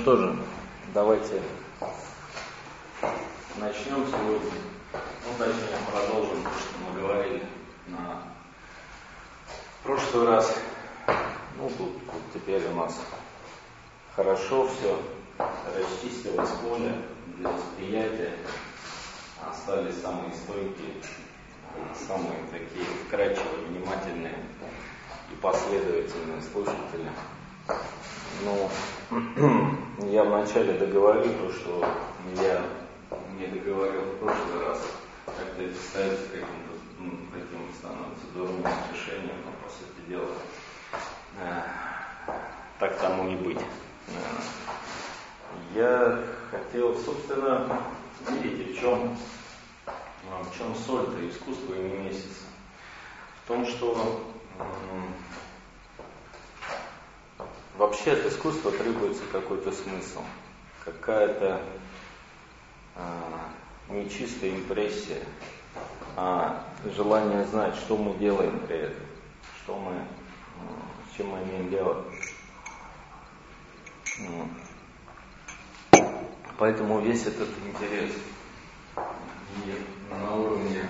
что же, давайте начнем сегодня, продолжим то, что мы говорили на прошлый раз. Тут теперь у нас хорошо все расчистилось поле для восприятия, остались самые стойкие, самые такие вкрадчивые, внимательные и последовательные слушатели. Я вначале договорил то, что я не договорил в прошлый раз, как-то это ставится каким-то таким становится дурным решением, но по сути дела так тому и быть. Я хотел, собственно, видите, в чем соль-то искусства имени месяца. В том, что вообще от искусства требуется какой-то смысл, какая-то не чистая импрессия, а желание знать, что мы делаем при этом, что мы, с чем мы имеем дело. Поэтому весь этот интерес и на уровне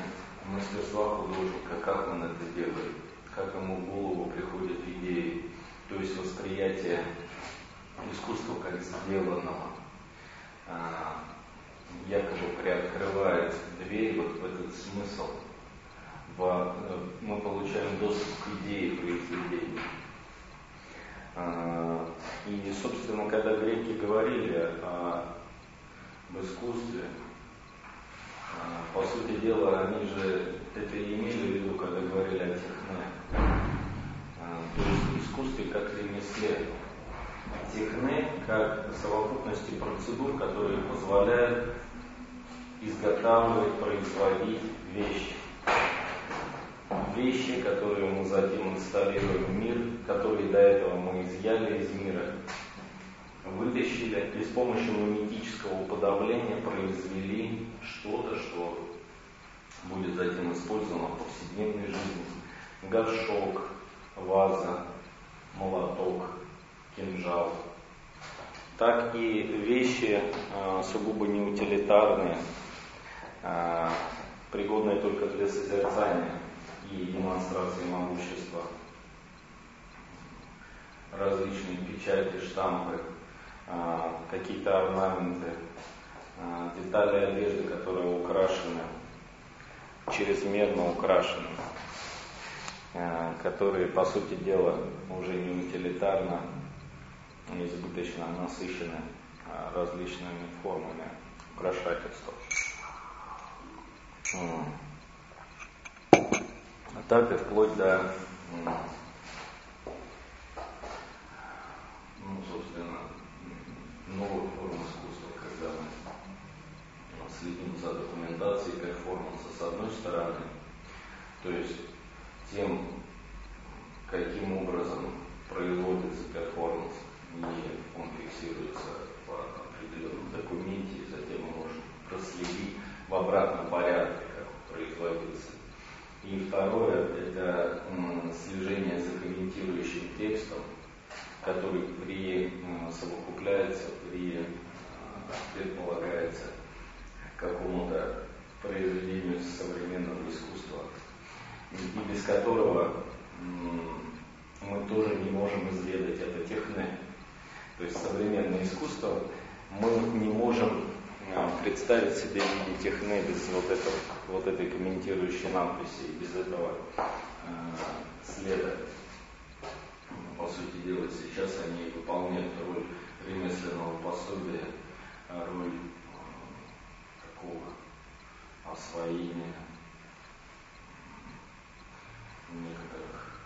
мастерства художника, как он это делает, как ему в голову приходят идеи, то есть восприятие искусства как сделанного, якобы приоткрывает дверь вот в этот смысл. Мы получаем доступ к идее произведения. И, собственно, когда греки говорили об искусстве, по сути дела, они же это и имели в виду, когда говорили о техне. То есть искусстве как ремесле. Техне как совокупности процедур, которые позволяют изготавливать, производить вещи. Вещи, которые мы затем инсталируем в мир, которые до этого мы изъяли из мира, вытащили и с помощью миметического уподобления произвели что-то, что будет затем использовано в повседневной жизни. Горшок, ваза, молоток, кинжал. Так и вещи сугубо неутилитарные, пригодные только для созерцания и демонстрации могущества. Различные печати, штампы, какие-то орнаменты, детали одежды, которые украшены, чрезмерно украшены, которые, по сути дела, уже не утилитарно, избыточно насыщены различными формами украшательства. Так и вплоть до, собственно, новых форм искусства, когда мы следим за документацией перформанса с одной стороны, то есть тем, каким образом производится перформанс, и он фиксируется в определенном документе, и затем мы можем проследить в обратном порядке, как производится. И второе – это слежение за комментирующим текстом, который совокупляется, предполагается какому-то произведению современного искусства, и без которого мы тоже не можем изведать это техне. То есть современное искусство мы не можем представить себе в виде техне без этой комментирующей надписи, без этого следа. По сути дела, сейчас они выполняют роль ремесленного пособия, роль такого освоения некоторых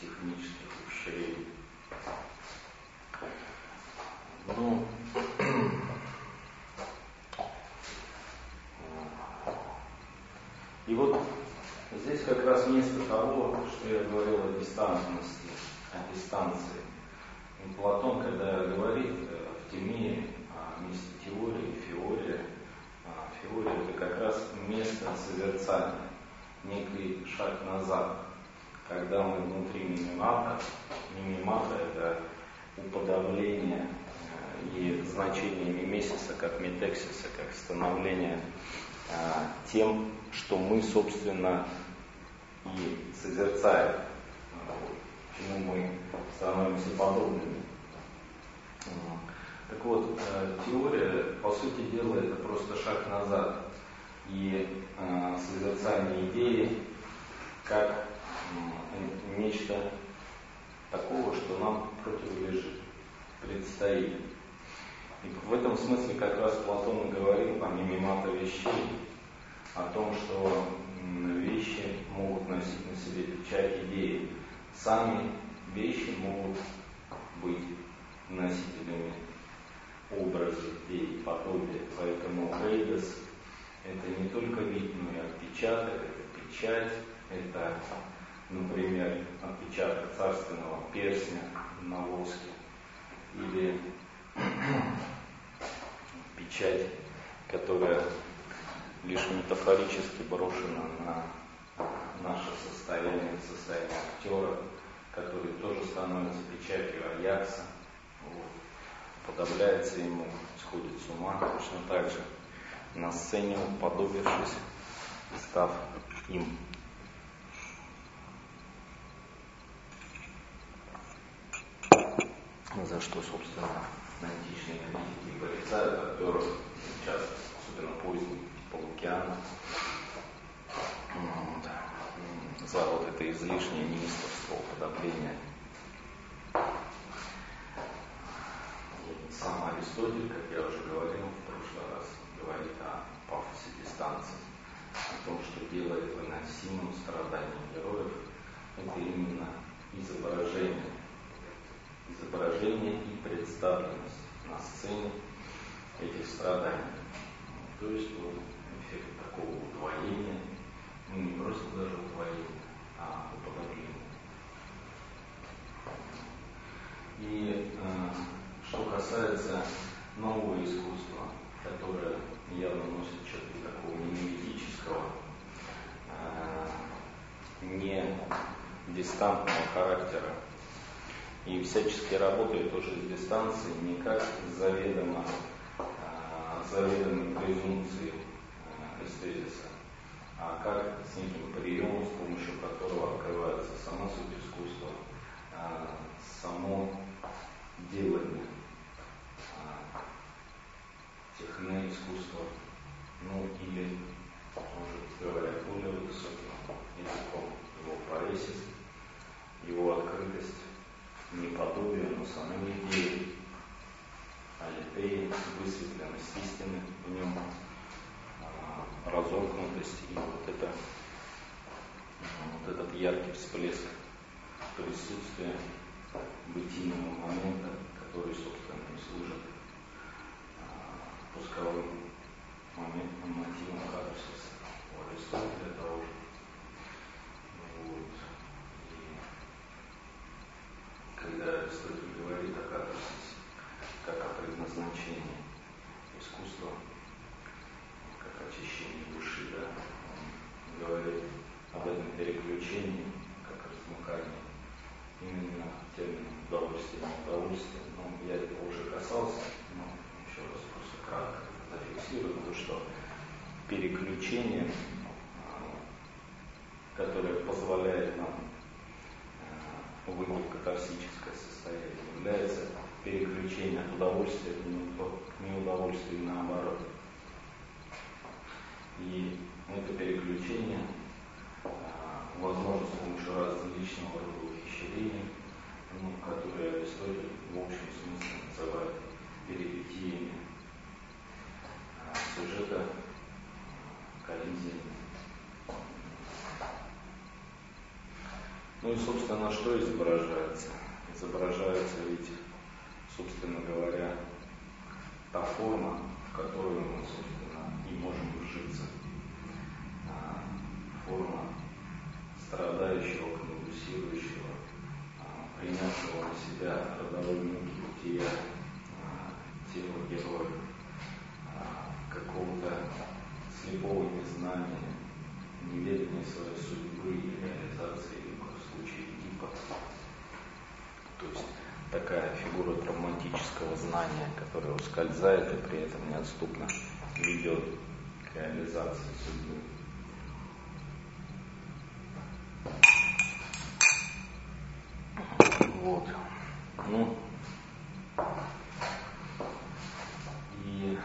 технических ущерений. И вот здесь как раз место того, что я говорил о дистантности, о дистанции. И Платон, когда говорит в Тимее о месте теории, феория это как раз место созерцания, некий шаг назад, когда мы внутри мимимата — это уподобление и значениями месяца, как метексиса, как становление тем, что мы, собственно, и созерцаем, чему мы становимся подобными. Так вот, теория, по сути дела, это просто шаг назад. И созерцание идеи как нечто такого, что нам противолежит, предстоит. И в этом смысле как раз Платон говорил о мимимата вещей, о том, что вещи могут носить на себе печать идеи. Сами вещи могут быть носителями образа, идеи, подобия. Поэтому эйдос — это не только вид, но и отпечаток, это печать, это, например, отпечаток царственного перстня на воске или печать, которая лишь метафорически брошена на наше состояние, состояние актера, который тоже становится печатью Аякса, подавляется ему, сходит с ума, точно так же на сцене, уподобившись, став им. За что, собственно, античные критики порицают актеров, часто, особенно поздних, Лукиана. За вот это излишнее неистовство, подавление. Сам Аристотель, как я уже говорил в прошлый раз, говорит о пафосе дистанции, о том, что делает выносимым страдания героев, это именно изображение. Изображение и представленность на сцене этих страданий. То есть вот эффект такого удвоения, ну не просто даже удвоения, а уподобления. И что касается нового искусства, которое явно носит черты такого мимитического, не дистантного характера, и всячески работает уже с дистанции, не как заведомо презумпции эстезиса, а как с неким приемом, с помощью которого открывается сама суть искусства, само делание техноискусства, ну или, может говоря, более высоким языком, его поэзис, его открытость, не подобие, но самым идеей, алитеи, высветленность истины в нем, разомкнутость и вот этот яркий всплеск присутствия бытийного момента, который, собственно, и служит пусковым моментом, мотивом катарсиса у Аристотеля того же. Когда Аристотель говорит о катарсисе, как о предназначении искусства, как о очищении души, да, он говорит об этом переключении, как о размыкании, именно термином удовольствия и неудовольствия. Ну, я этого уже касался, но еще раз просто кратко зафиксирую, потому что переключение, которое позволяет нам выход в катарсическое состояние, является переключение от удовольствия к неудовольствию и наоборот. И это переключение возможно с помощью различного рода ухищрений, которые Аристотель в общем смысле называет перипетиями сюжета, коллизиями. Ну и, собственно, что изображается? Изображается ведь, собственно говоря, та форма, в которую мы, собственно, и можем вжиться. Форма страдающего, конвульсирующего, принявшего на себя родовые муки бытия, тела героя, какого-то слепого незнания, неведения своей судьбы и реализации. То есть такая фигура травматического знания, которая ускользает и при этом неотступно ведет к реализации судьбы. Вот. Ну, и,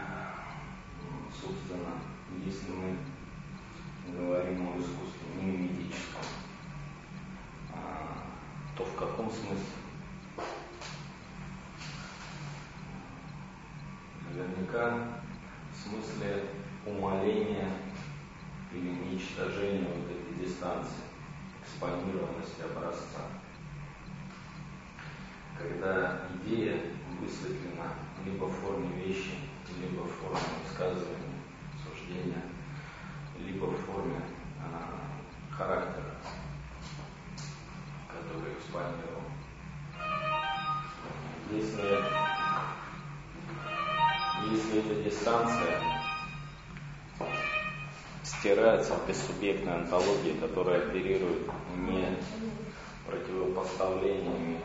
собственно, если мы говорим об искусстве мимедическом, то в каком смысле? Наверняка в смысле умаления или уничтожения вот этой дистанции, экспонированности образца. Когда идея высветлена либо в форме вещи, либо в форме высказывания, суждения, либо в форме характера, который экспонировал. Если эта дистанция стирается в бессубъектной онтологии, которая оперирует не противопоставлениями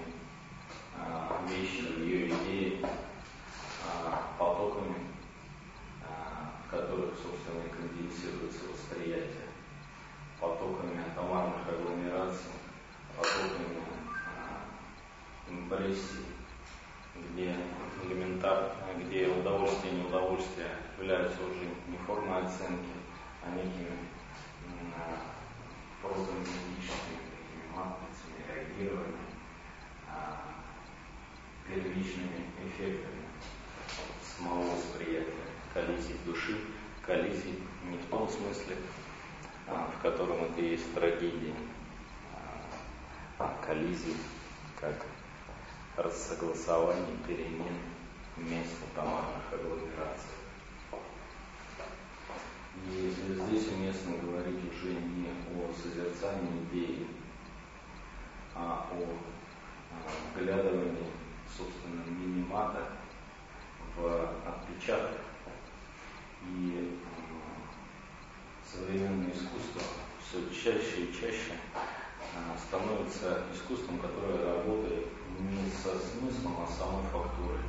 вещи, ее идеи, потоками, в которых, собственно, и конденсируется восприятие, потоками атомарных агломераций, потоками импрессий, где где удовольствие и неудовольствие являются уже не формой оценки, а некими прозомедическими матрицами реагирования, первичными эффектами самого восприятия, коллизий души, коллизий не в том смысле, в котором это есть трагедия, а коллизий как рассогласование перемен мест атомарных агломераций. И здесь уместно говорить уже не о созерцании идеи, а о вглядывании собственно минимата в отпечаток. И современное искусство все чаще и чаще становится искусством, которое работает не со смыслом, а самой фактурой,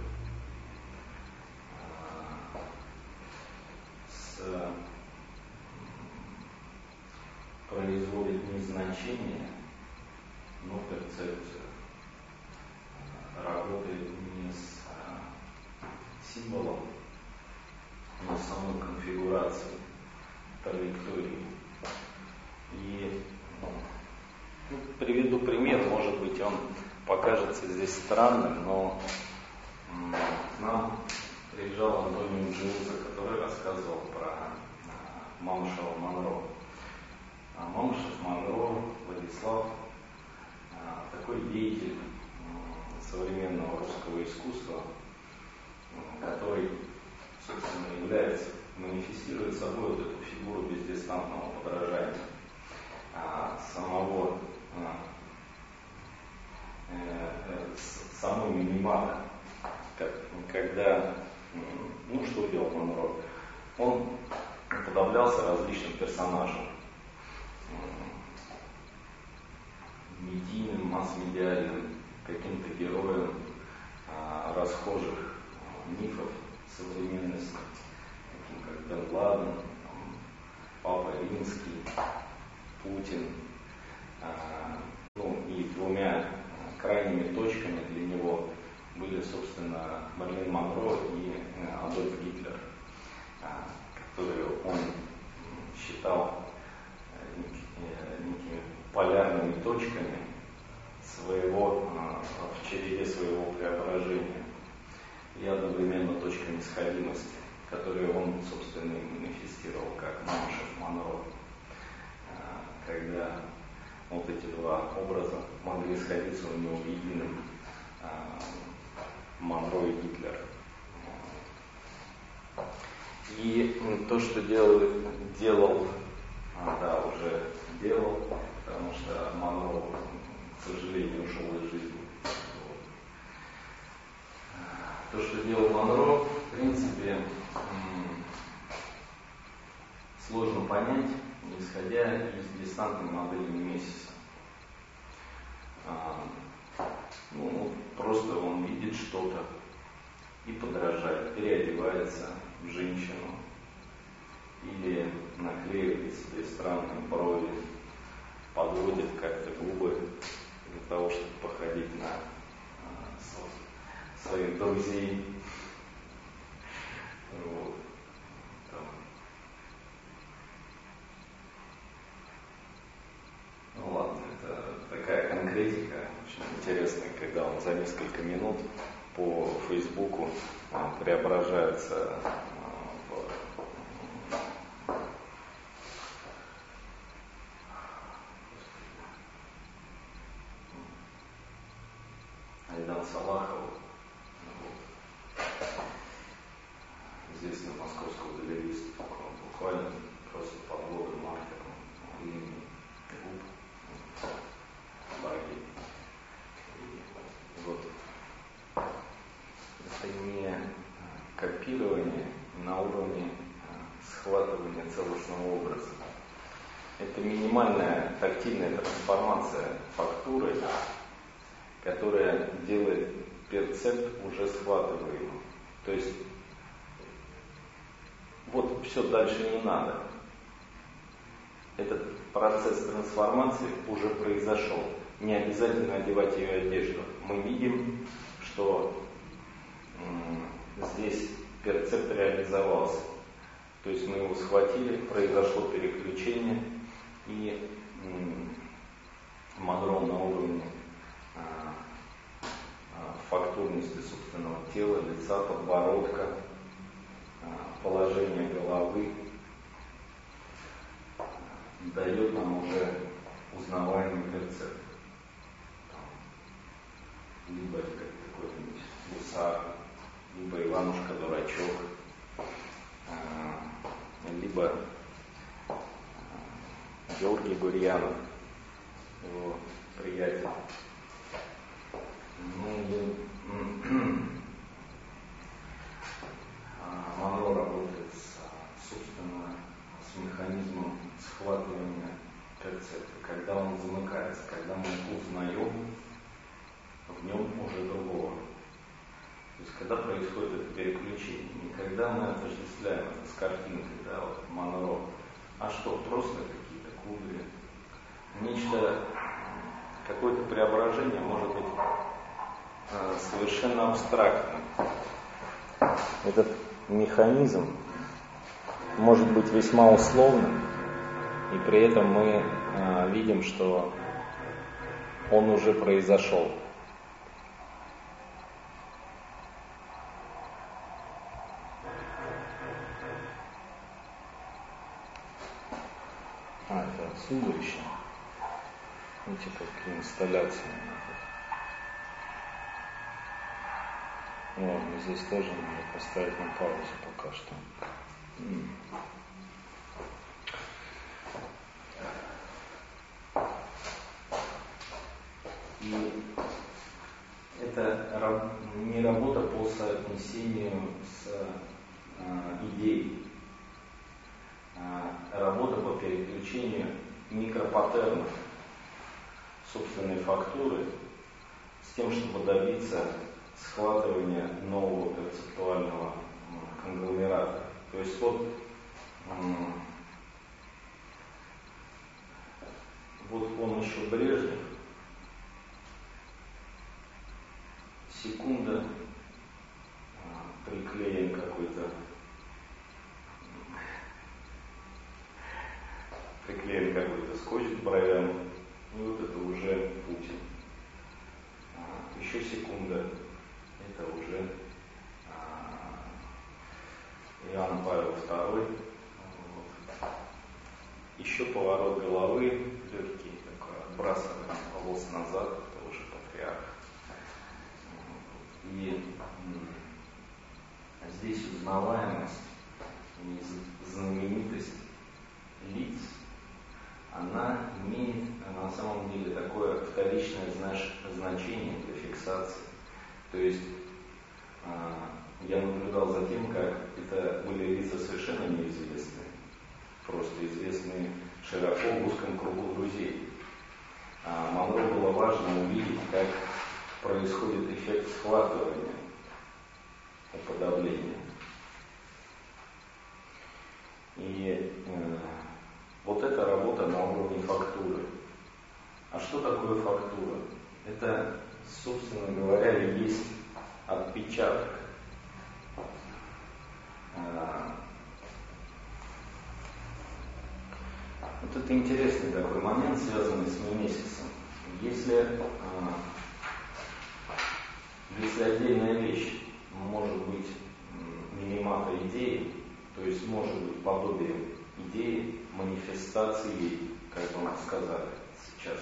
производит не значение, но перцепцию, работает не с символом, но с самой конфигурацией, траекторией. И приведу пример, может быть, он покажется здесь странным, но к нам приезжал Антонио Джиузо, который рассказывал про Мамушева Монро. А Мамушев Монро Владислав, такой деятель современного русского искусства, который, собственно, является, манифестирует собой вот эту фигуру бездистантного подражания самого самого минимата, когда, ну что делал Монро, он уподоблялся различным персонажам, медийным, масс-медиальным, каким-то героем расхожих мифов современности, таким как Бен Ладен, Папа Римский, Путин, ну и двумя крайними точками для него были, собственно, Марлин Монро и Адольф Гитлер, которые он считал некими полярными точками в череде своего преображения и одновременно точками сходимости, которые он, собственно, и манифестировал как Мамушев Монро, когда вот эти два образа могли сходиться у него в едином Монро и Гитлер. И то, что делал, потому что Монро, к сожалению, ушел из жизни. Вот. То, что делал Монро, в принципе, сложно понять, исходя из дистантной модели Мессиса. Ну, просто он видит что-то и подражает, переодевается в женщину или наклеивает себе странные брови, подводит как-то губы для того, чтобы походить на своих друзей. Вот. Ну ладно, это такая конкретика, очень интересная, когда он за несколько минут по Фейсбуку преображается Айдан Салахов. Вот. Известный московского галериста, буквально просто под логом маркером имени губ, бороги. Вот. Это не копирование на уровне схватывания целостного образа. Это минимальная тактильная трансформация фактуры, которая делает перцепт уже схватываемым. То есть вот все дальше не надо. Этот процесс трансформации уже произошел. Не обязательно одевать ее одежду. Мы видим, что здесь перцепт реализовался. То есть мы его схватили, произошло переключение, и Мадрон на уровне фактурности собственного тела, лица, подбородка, положение головы дает нам уже узнаваемый перцепт. Либо это как какой-нибудь гусар, либо Иванушка-дурачок, либо Георгий Гурьянов, его приятель. Монро работает с механизмом схватывания перцепта. Когда он замыкается, когда мы узнаем в нем уже другого. То есть когда происходит это переключение, не когда мы отождествляем это с картинкой, да, вот Монро, а что, просто какие-то кудри, нечто, какое-то преображение может быть совершенно абстрактно. Этот механизм может быть весьма условным, и при этом мы видим, что он уже произошел. Это судилище. Видите, какие инсталляции. Вот, здесь тоже надо поставить на паузу пока что. И это не работа по соотнесению с идеей. Работа по переключению микропаттернов собственной фактуры с тем, чтобы добиться схватывание нового концептуального конгломерата. То есть вот он еще Брежнев, секунда, приклеен какой-то, приклеен какой-то скотч к бровям, и вот это уже Путин. Еще секунда. Это уже Иоанн Павел II. Вот. Еще поворот головы, легкий такой, отбрасывание волос назад, это уже патриарх. Вот. И здесь узнаваемость и знаменитость лиц, она имеет на самом деле такое вторичное значение для фиксации. То есть я наблюдал за тем, как это были лица совершенно неизвестные, просто известные широко в узком кругу друзей. Монро было важно увидеть, как происходит эффект схватывания, уподобления. И вот эта работа на уровне фактуры. А что такое фактура? Это, собственно говоря, и есть отпечаток. Вот это интересный такой момент, связанный с месяцем. Если отдельная вещь может быть мимимата идеи, то есть может быть подобием идеи, манифестации, как бы нам сказали сейчас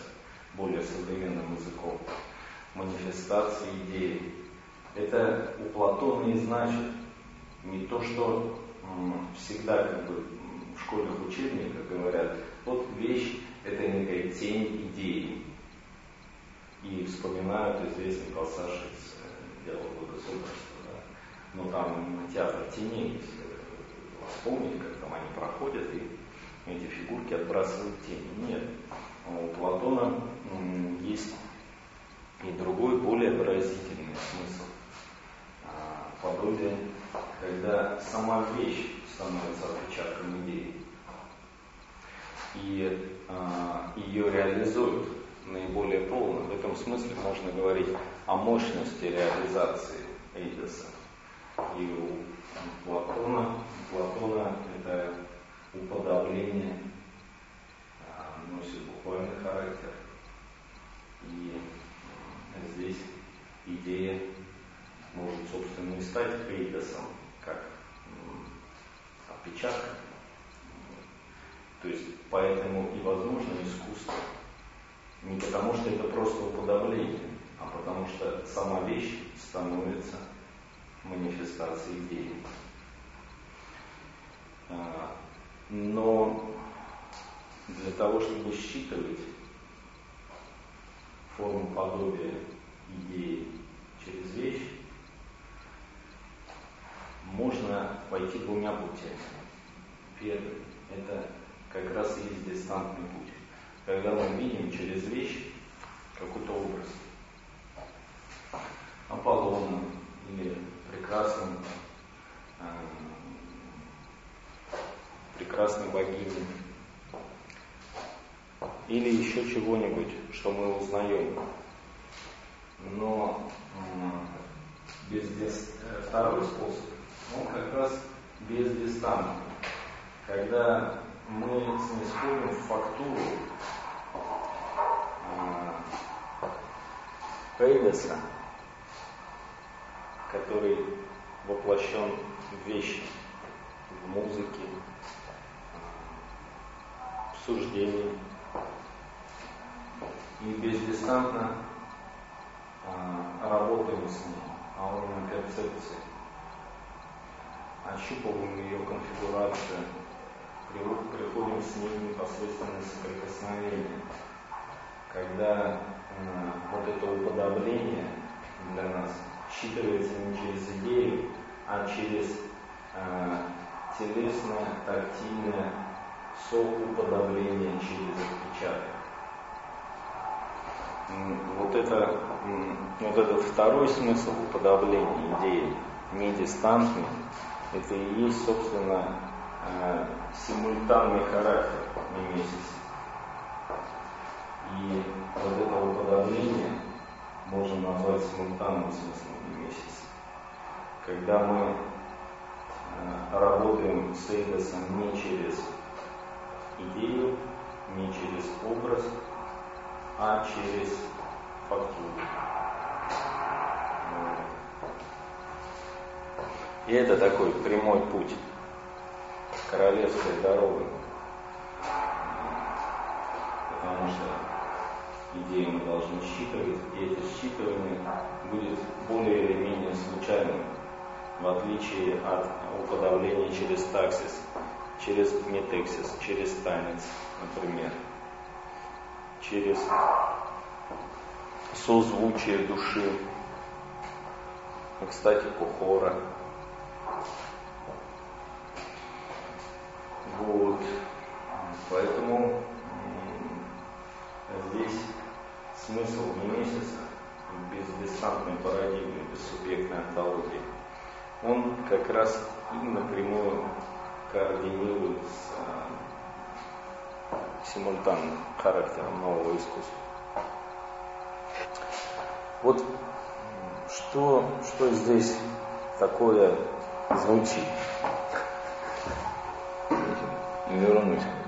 более современным языком, манифестации идеи. Это у Платона и значит не то, что всегда как бы в школьных учебниках говорят, вот вещь это некая тень идеи. И вспоминают известный пассаж из «Диалога государства». Да? Но там театр теней, если вы вспомните, как там они проходят, и эти фигурки отбрасывают тени. Нет, у Платона есть и другой, более выразительный смысл. Подобие, когда сама вещь становится отпечатком идеи, и ее реализуют наиболее полно. В этом смысле можно говорить о мощности реализации Эйдеса. И у Платона это уподобление носит буквальный характер. И здесь идея может, собственно, и стать Эйдесом, как отпечатком. То есть, поэтому и возможно искусство. Не потому что это просто уподобление, а потому что сама вещь становится манифестацией идеи. Но для того, чтобы считывать форму подобия идеи через вещь, можно пойти двумя путями. Первый – это как раз и есть дистантный путь. Когда мы видим через вещь какой-то образ Аполлона или прекрасной богини или еще чего-нибудь, что мы узнаем. Но второй способ, он как раз без дистанции. Когда мы снисходим в фактуру Эйдеса, который воплощен в вещи, в музыке, в суждении. И бездистантно работаем с ним, а уровне концепции. Ощупываем ее конфигурацию, приходим с ним непосредственно соприкосновение. Когда вот это уподобление для нас считывается не через идею, а через телесное, тактильное соуподобление через отпечаток. Вот этот второй смысл уподобления идеи, не дистантный, это и есть, собственно, симультанный характер мимесиса. И вот это уподобление можно назвать симультанным смыслом мимесиса. Когда мы работаем с Эйдесом не через идею, не через образ, а через фактуру. И это такой прямой путь, королевская дорога. Потому что идеи мы должны считывать, и это считывание будет более или менее случайным, в отличие от уподобления через таксис, через метексис, через танец, например, через созвучие души, экстатику хора. Вот, поэтому здесь смысл мимесиса без из десантной парадигмы, из субъектной онтологии, он как раз напрямую координирует с симультанным характером нового искусства. Вот что здесь такое звучит? Вернусь к этому.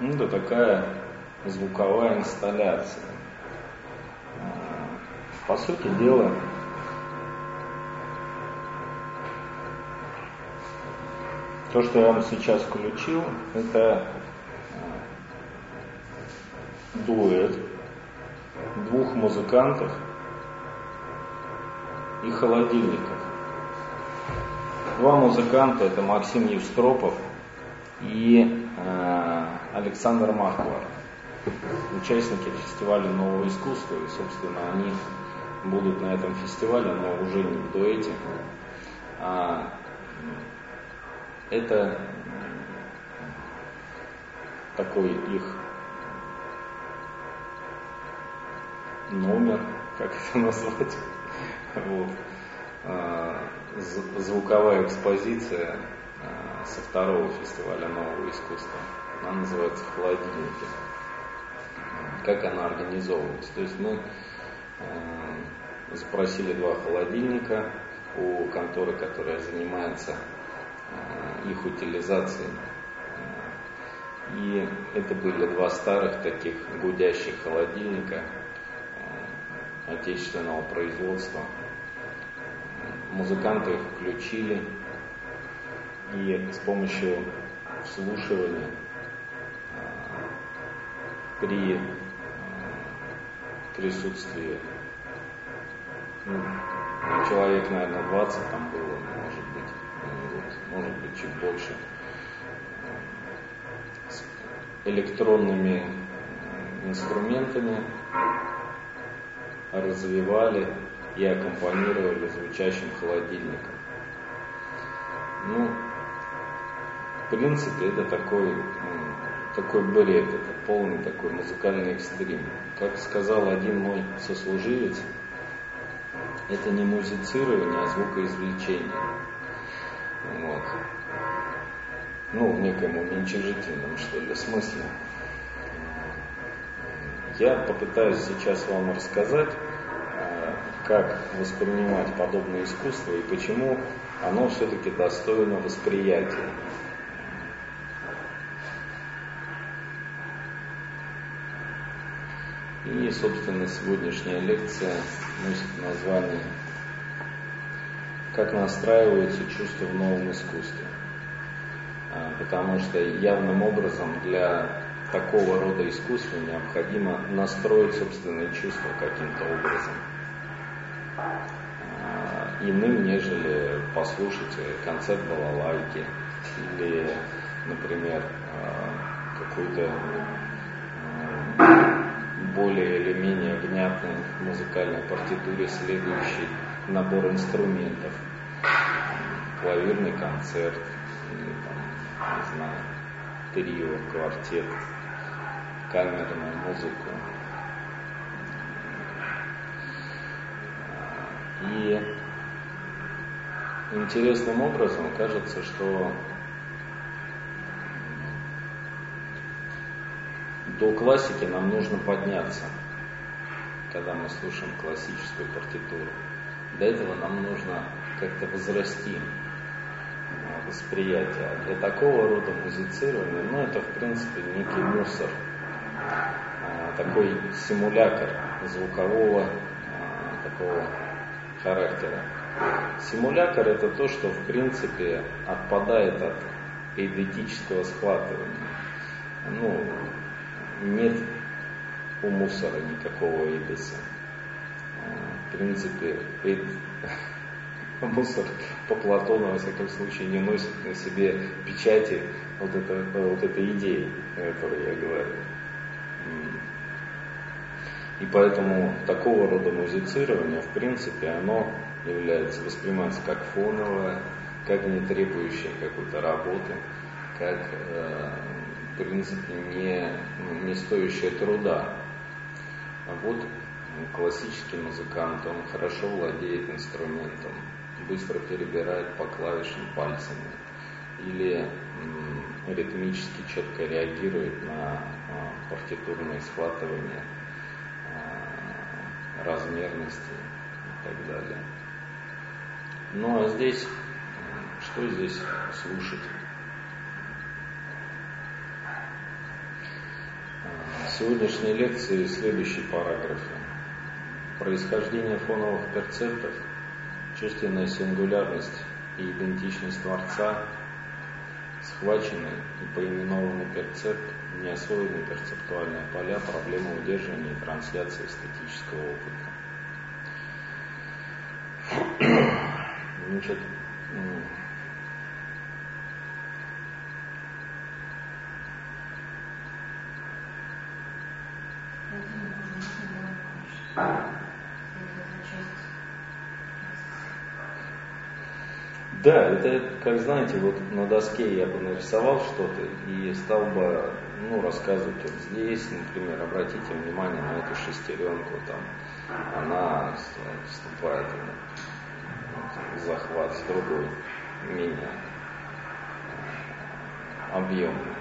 Ну, это такая звуковая инсталляция. По сути дела, то, что я вам сейчас включил, это дуэт двух музыкантов и холодильников. Два музыканта — это Максим Евстропов и Александр Махвар, участники фестиваля нового искусства, и, собственно, они будут на этом фестивале, но уже не в дуэте. Это такой их номер, как это назвать, вот. Звуковая экспозиция со второго фестиваля нового искусства. Она называется «Холодильники». Как она организовывалась? То есть мы запросили два холодильника у конторы, которая занимается их утилизацией. И это были два старых таких гудящих холодильника отечественного производства. Музыканты их включили, и с помощью вслушивания при присутствии человек, наверное, 20 там было, может быть чуть больше, с электронными инструментами развивали и аккомпанировали звучащим холодильником. Ну, в принципе, это такой бред, это полный такой музыкальный экстрим. Как сказал один мой сослуживец, это не музицирование, а звукоизвлечение. Вот. Ну, в неком уничижительном, что ли, смысле. Я попытаюсь сейчас вам рассказать, как воспринимать подобное искусство и почему оно все-таки достойно восприятия. И, собственно, сегодняшняя лекция носит название «Как настраиваются чувства в новом искусстве». Потому что явным образом для такого рода искусства необходимо настроить собственные чувства каким-то образом, иным, нежели послушать концерт балалайки или, например, какую-то более или менее внятной музыкальной партитуре следующий набор инструментов, клавирный концерт или, там, не знаю, трио, квартет, камерную музыку. И интересным образом кажется, что до классики нам нужно подняться, когда мы слушаем классическую партитуру. До этого нам нужно как-то возрасти восприятие. А для такого рода музицирования, ну, это, в принципе, некий мусор, такой симулятор звукового такого характера. Симулятор — это то, что, в принципе, отпадает от эйдетического схватывания. Ну, нет у мусора никакого эйдеса. В принципе, мусор по Платону, во всяком случае, не носит на себе печати вот этой идеи, о которой я говорю. И поэтому такого рода музицирование, в принципе, оно является, воспринимается как фоновое, как не требующее какой-то работы, как, в принципе, не стоящее труда. А вот классический музыкант, он хорошо владеет инструментом, быстро перебирает по клавишам пальцами или ритмически четко реагирует на партитурные схватывания, размерности и так далее. Ну а здесь, что здесь слушать? В сегодняшней лекции следующие параграфы. Происхождение фоновых перцептов, чувственная сингулярность и идентичность Творца, схваченный и поименованный перцепт, неосвоенные перцептуальные поля, проблема удерживания и трансляции эстетического опыта. Значит, да, это, как знаете, вот на доске я бы нарисовал что-то и стал бы, рассказывать вот здесь, например, обратите внимание на эту шестеренку, там, она вступает в захват с другой, менее объемной.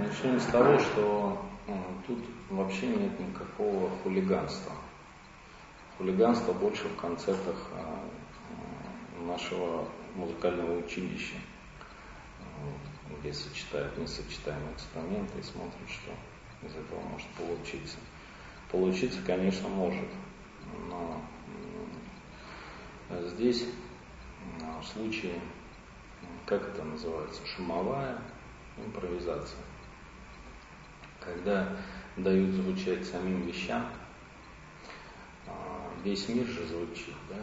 Начнем с того, что тут вообще нет никакого хулиганства. Хулиганство больше в концертах нашего музыкального училища, где сочетают несочетаемые инструменты и смотрят, что из этого может получиться. Получиться, конечно, может, но здесь в случае, как это называется, шумовая импровизация, когда дают звучать самим вещам, весь мир же звучит, да?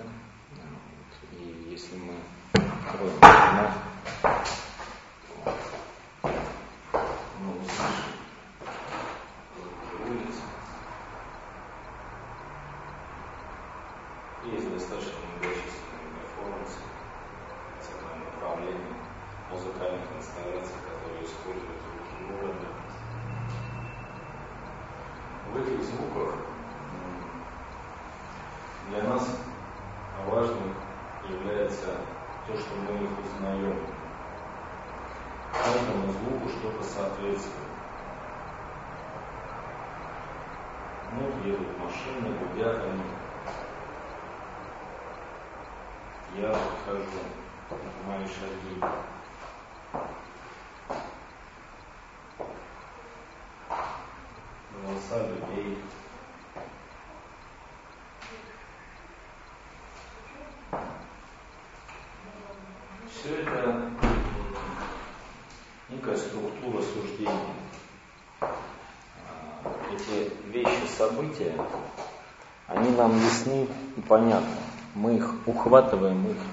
Вот. И если мы откроем канал, мы услышим улицы. Есть достаточно многочисленные перформансы, направления музыкальных инсталляций, которые используют звуки музыки. В этих звуках для нас важным является то, что мы их узнаем. Каждому звуку что-то соответствует. Ну, едут машины, гудят они. Я хожу, поднимаю шаги. Голоса людей. Все это некая структура суждения. Эти вещи, события, они нам ясны и понятны. Мы их ухватываем, их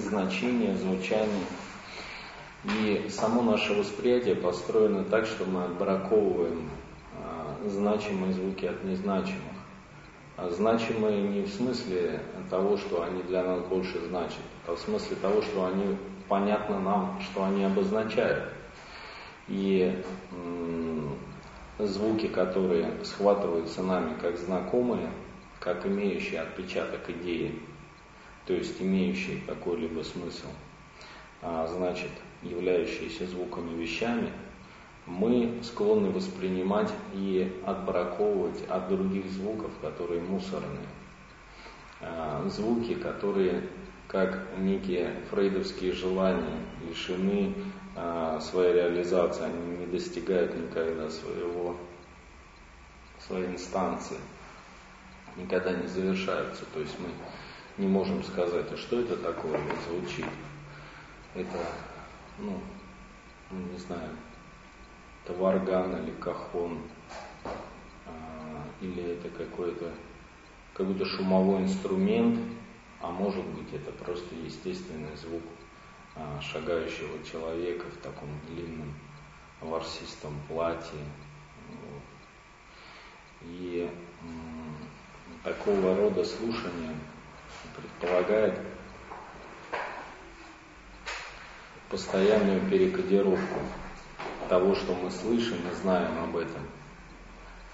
значение, звучание. И само наше восприятие построено так, что мы отбраковываем значимые звуки от незначимых. Значимые не в смысле того, что они для нас больше значат, а в смысле того, что они понятно нам, что они обозначают. И звуки, которые схватываются нами как знакомые, как имеющие отпечаток идеи, то есть имеющие какой-либо смысл, значит, являющиеся звуками вещами, мы склонны воспринимать и отбраковывать от других звуков, которые мусорные. Звуки, которые, как некие фрейдовские желания, лишены своей реализации, они не достигают никогда своей инстанции, никогда не завершаются. То есть мы не можем сказать, а что это такое, вот звучит. Это, не знаю, это варган или кахон, или это какой-то шумовой инструмент, а может быть это просто естественный звук шагающего человека в таком длинном ворсистом платье. И такого рода слушание предполагает постоянную перекодировку того, что мы слышим и знаем об этом.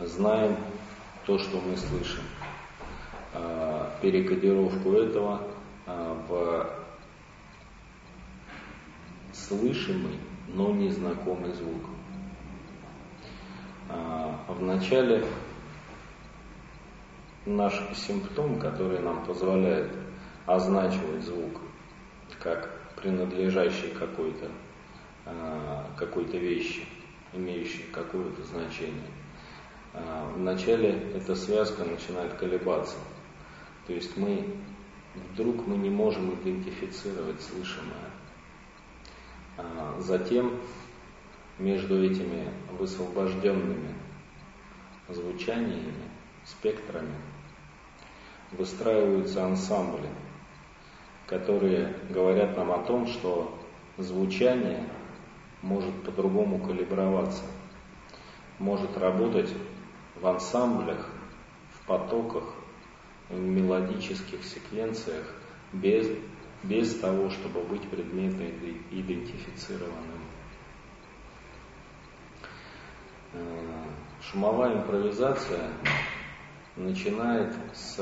Знаем то, что мы слышим. Перекодировку этого в слышимый, но незнакомый звук. Вначале наш симптом, который нам позволяет означивать звук как принадлежащий какой-то вещи, имеющей какое-то значение, вначале эта связка начинает колебаться. То есть мы не можем идентифицировать слышимое. Затем между этими высвобожденными звучаниями, спектрами выстраиваются ансамбли, которые говорят нам о том, что звучание может по-другому калиброваться, может работать в ансамблях, в потоках, в мелодических секвенциях без того, чтобы быть предметно идентифицированным. Шумовая импровизация начинает с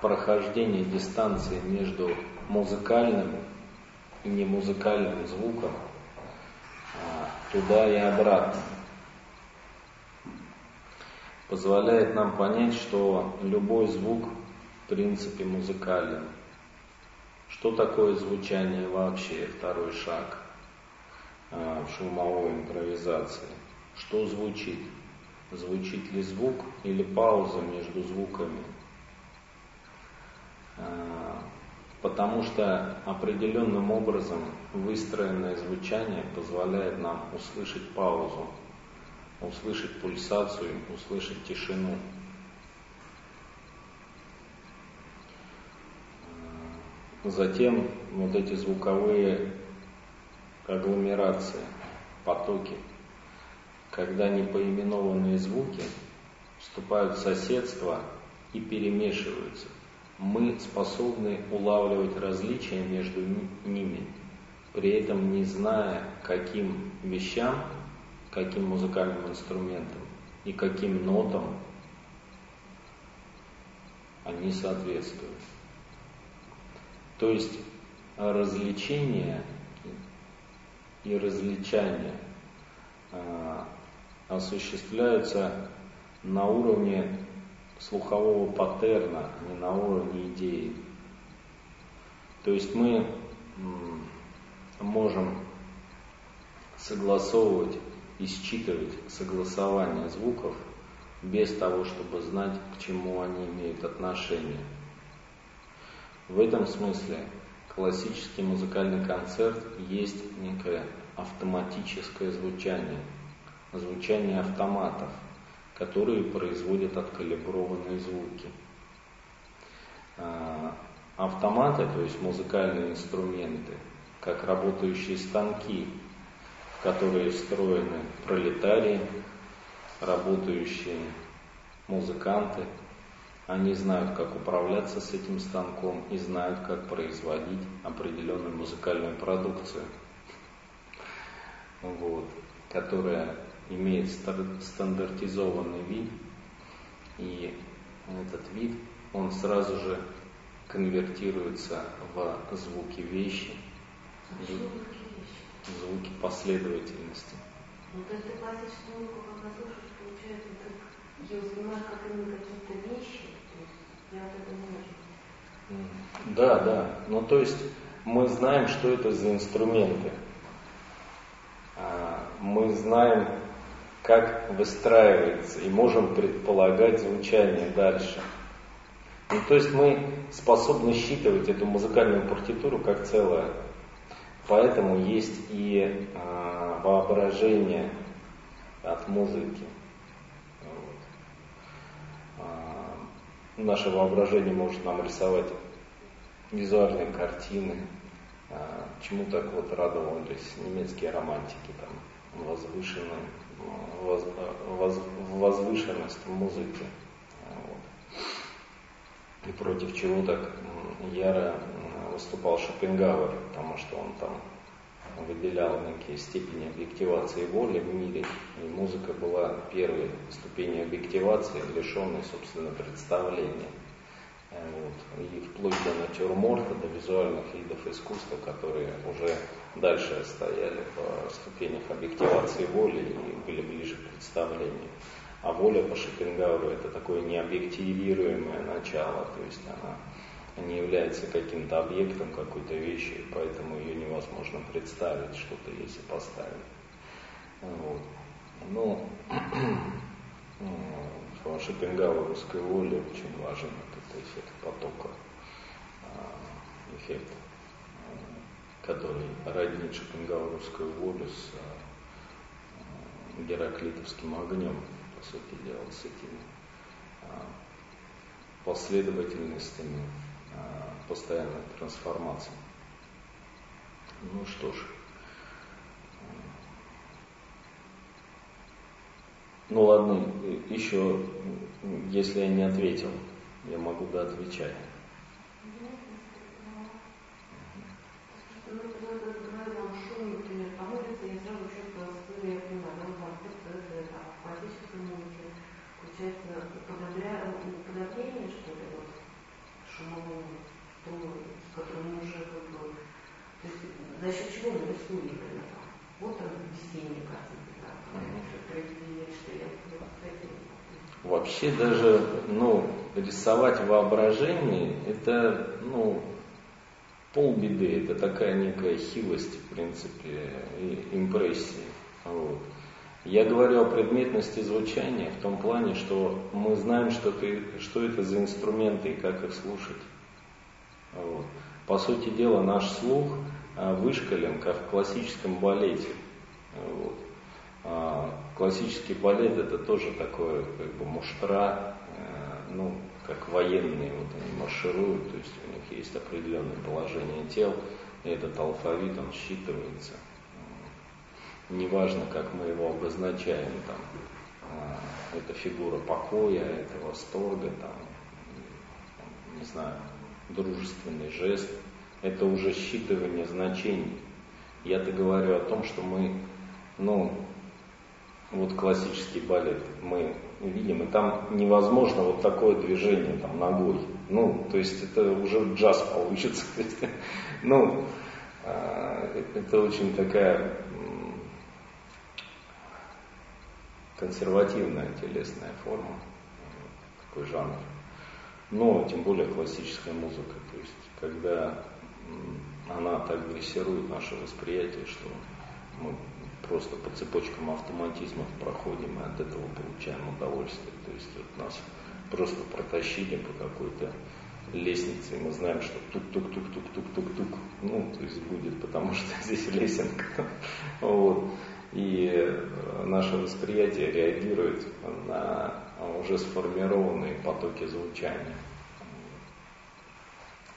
прохождения дистанции между музыкальным и немузыкальным звуком туда и обратно. Позволяет нам понять, что любой звук в принципе музыкален. Что такое звучание вообще? Второй шаг в шумовой импровизации. Что звучит? Звучит ли звук или пауза между звуками? Потому что определенным образом выстроенное звучание позволяет нам услышать паузу, услышать пульсацию, услышать тишину. Затем вот эти звуковые агломерации, потоки, когда непоименованные звуки вступают в соседство и перемешиваются. Мы способны улавливать различия между ними, при этом не зная, каким вещам, каким музыкальным инструментам и каким нотам они соответствуют. То есть различение и различание осуществляются на уровне слухового паттерна, а не на уровне идеи. То есть мы можем согласовывать и считывать согласование звуков без того, чтобы знать, к чему они имеют отношение. В этом смысле классический музыкальный концерт есть некое автоматическое звучание, звучание автоматов, которые производят откалиброванные звуки. Автоматы, то есть музыкальные инструменты, как работающие станки, в которые встроены пролетарии, работающие музыканты. Они знают, как управляться с этим станком и знают, как производить определенную музыкальную продукцию, которая имеет стандартизованный вид, и этот вид, он сразу же конвертируется в звуки вещи, в звуки последовательности. То есть ты классическую музыку, когда слушаешь, получается, ты ее воспринимаешь как именно какие-то вещи, то есть я вот это не вижу. Да, ну то есть мы знаем, что это за инструменты. Мы знаем, как выстраивается, и можем предполагать звучание дальше. Ну, то есть мы способны считывать эту музыкальную партитуру как целое. Поэтому есть и воображение от музыки. Вот. Наше воображение может нам рисовать визуальные картины. Чему так вот радовались немецкие романтики, там, возвышенность музыки. Вот. И против чего так яро выступал Шопенгауэр, потому что он там выделял некие степени объективации воли в мире, и музыка была первой ступенью объективации, лишенной, собственно, представления. Вот. И вплоть до натюрморта, до визуальных видов искусства, которые уже дальше стояли по ступенях объективации воли и были ближе к представлению. А воля по Шопенгауэру — это такое необъективируемое начало, то есть она не является каким-то объектом, какой-то вещью, и поэтому ее невозможно представить, что-то если поставить. Вот. Но по шопенгауэровской воле очень важен этот эффект потока, эффект, который роднит шопенгауэровскую волю с гераклитовским огнем, по сути дела, с этими последовательностями постоянной трансформации. Ну что ж. Ну ладно, еще, если я не ответил, я могу доотвечать. Вообще даже, рисовать воображение — это, полбеды, это такая некая хилость, в принципе, импрессии. Вот. Я говорю о предметности звучания в том плане, что мы знаем, что это за инструменты и как их слушать. Вот. По сути дела, наш слух вышкален, как в классическом балете. Вот. Классический балет — это тоже такое, как бы, муштра, как военные, вот они маршируют, то есть у них есть определенное положение тел, и этот алфавит, он считывается. Неважно, как мы его обозначаем, там, это фигура покоя, это восторга, там, не знаю, дружественный жест, это уже считывание значений. Я-то говорю о том, что мы, вот классический балет мы видим, и там невозможно вот такое движение там ногой. То есть это уже джаз получится. Это очень такая консервативная телесная форма, такой жанр. Но тем более классическая музыка, то есть когда она так дрессирует наше восприятие, что мы просто по цепочкам автоматизмов проходим и от этого получаем удовольствие. То есть вот нас просто протащили по какой-то лестнице, и мы знаем, что тук-тук-тук-тук-тук-тук-тук. То есть будет, потому что здесь лесенка. Вот. И наше восприятие реагирует на уже сформированные потоки звучания.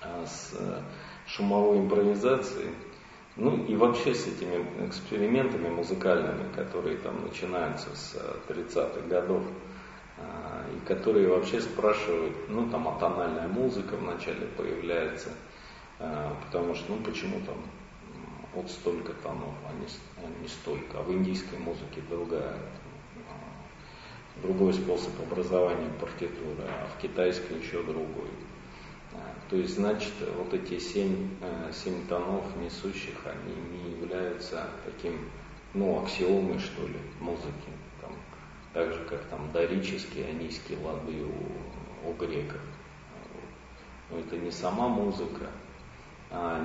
А с шумовой импровизацией, и вообще с этими экспериментами музыкальными, которые там начинаются с 30-х годов, и которые вообще спрашивают, атональная музыка вначале появляется, потому что, почему там вот столько тонов, а не столько, а в индийской музыке другой способ образования партитуры, а в китайской еще другой. То есть, значит, вот эти семь тонов несущих, они не являются таким, аксиомой, что ли, музыки. Там, так же, как там дорические, анийские лады у греков. Но это не сама музыка,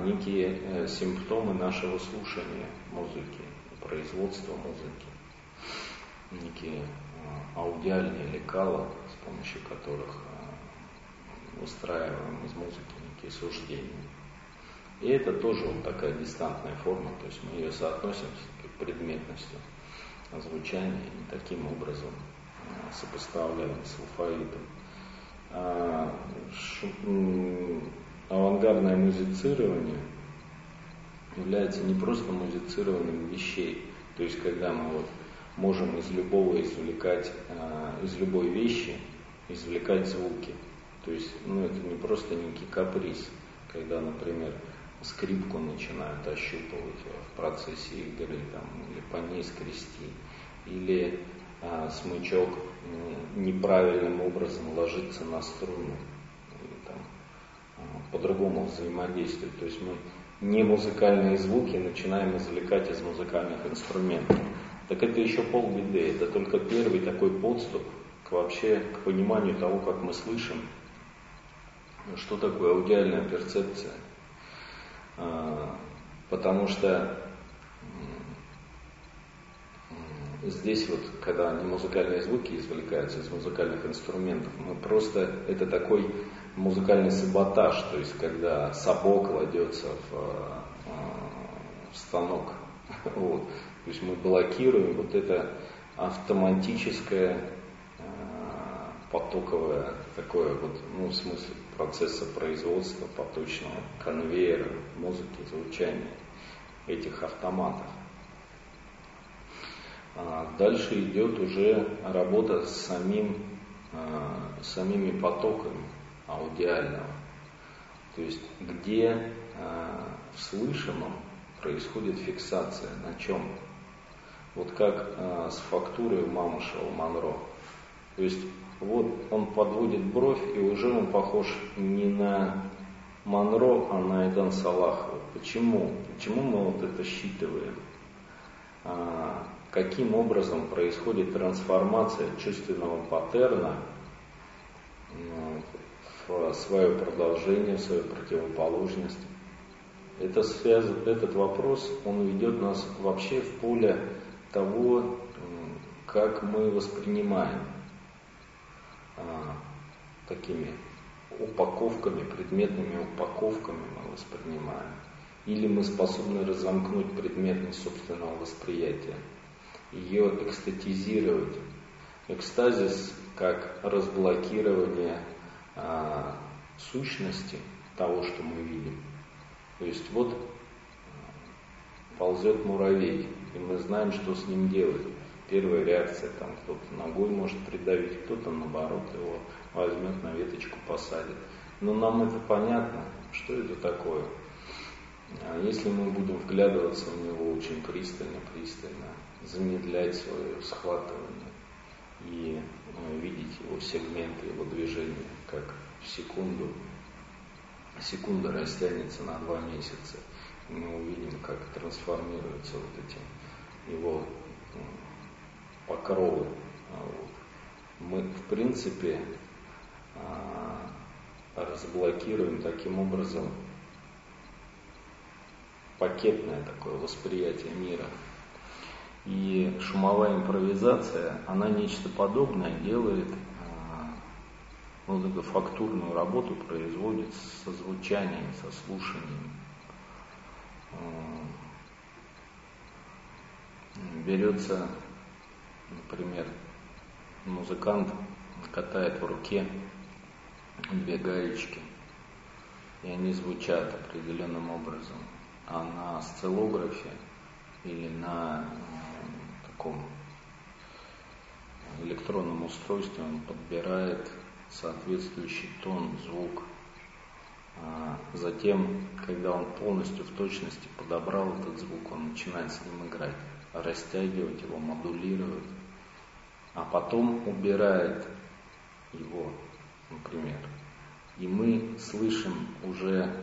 некие симптомы нашего слушания музыки, производства музыки, некие аудиальные лекала, с помощью которых устраиваем из музыки некие суждения. И это тоже вот такая дистантная форма, то есть мы ее соотносим с предметностью звучания и таким образом сопоставляем с алфавитом. Авангардное музицирование является не просто музицированием вещей, то есть когда мы вот можем из любого извлекать, из любой вещи извлекать звуки. То есть это не просто некий каприз, когда, например, скрипку начинают ощупывать в процессе игры или по ней скрести, или смычок неправильным образом ложится на струну, по-другому взаимодействует. То есть мы не музыкальные звуки начинаем извлекать из музыкальных инструментов. Так это еще полбеды, это только первый такой подступ к пониманию того, как мы слышим, что такое аудиальная перцепция. Потому что здесь вот, когда музыкальные звуки извлекаются из музыкальных инструментов, мы просто, это такой музыкальный саботаж, то есть когда сапог кладется в станок, вот. То есть мы блокируем вот это автоматическое потоковое такое вот, в смысле процесса производства поточного конвейера музыки, звучания этих автоматов. Дальше идет уже работа с самими потоками аудиального. То есть где в слышимом происходит фиксация, на чем? Вот как с фактурой Мамышева-Монро. То есть вот он подводит бровь, и уже он похож не на Монро, а на Эдан Салахова. Почему? Почему мы вот это считываем? Каким образом происходит трансформация чувственного паттерна в свое продолжение, в свою противоположность. Этот вопрос, он ведет нас вообще в поле того, как мы воспринимаем такими упаковками, предметными упаковками мы воспринимаем. Или мы способны разомкнуть предметность собственного восприятия, ее экстатизировать. Экстазис как разблокирование сущности того, что мы видим. То есть вот ползет муравей, и мы знаем, что с ним делать. Первая реакция, там кто-то ногой может придавить, кто-то наоборот его возьмет, на веточку посадит. Но нам это понятно, что это такое. А если мы будем вглядываться в него очень пристально, замедлять свое схватывание и видеть его сегменты, его движения, как в секунду, секунда растянется на 2 месяца, и мы увидим, как трансформируются вот эти его покровы. Мы, в принципе, разблокируем таким образом пакетное такое восприятие мира. И шумовая импровизация, она нечто подобное делает, такую фактурную работу производит со звучанием, со слушанием. Берется, например, музыкант катает в руке 2 гаечки, и они звучат определенным образом. А на осциллографе или на таком электронном устройстве он подбирает соответствующий тон, звук. Затем, когда он полностью в точности подобрал этот звук, он начинает с ним играть, растягивать его, модулировать, а потом убирает его, например. И мы слышим уже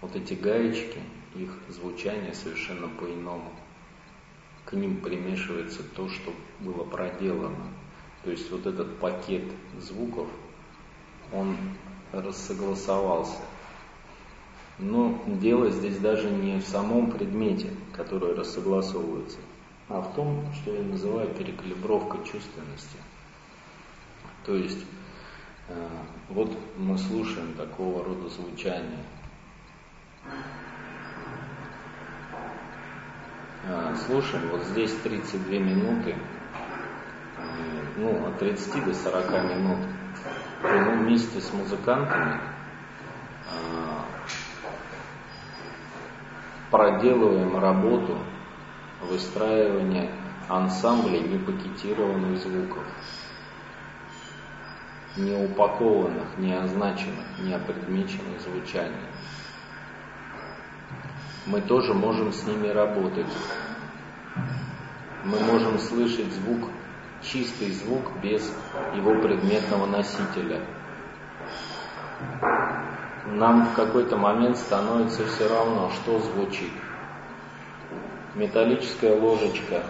вот эти гаечки, их звучание совершенно по-иному. К ним примешивается то, что было проделано. То есть вот этот пакет звуков, он рассогласовался. Но дело здесь даже не в самом предмете, который рассогласовывается, а в том, что я называю перекалибровкой чувственности. То есть, вот мы слушаем такого рода звучание. Слушаем, вот здесь 32 минуты, от 30 до 40 минут. Мы вместе с музыкантами проделываем работу выстраивания ансамблей непакетированных звуков, не упакованных, не означенных, не опредмеченных звучаний. Мы тоже можем с ними работать. Мы можем слышать звук, чистый звук без его предметного носителя. Нам в какой-то момент становится все равно, что звучит. Металлическая ложечка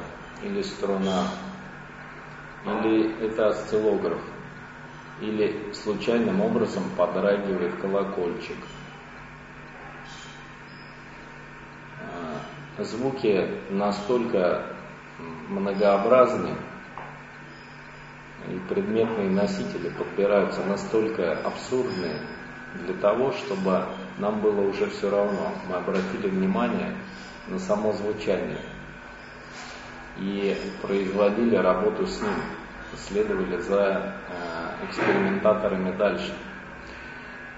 или струна, или это осциллограф, или случайным образом подрагивает колокольчик. Звуки настолько многообразны, и предметные носители подбираются настолько абсурдные, для того, чтобы нам было уже все равно. Мы обратили внимание на само звучание и производили работу с ним, следовали за экспериментаторами дальше.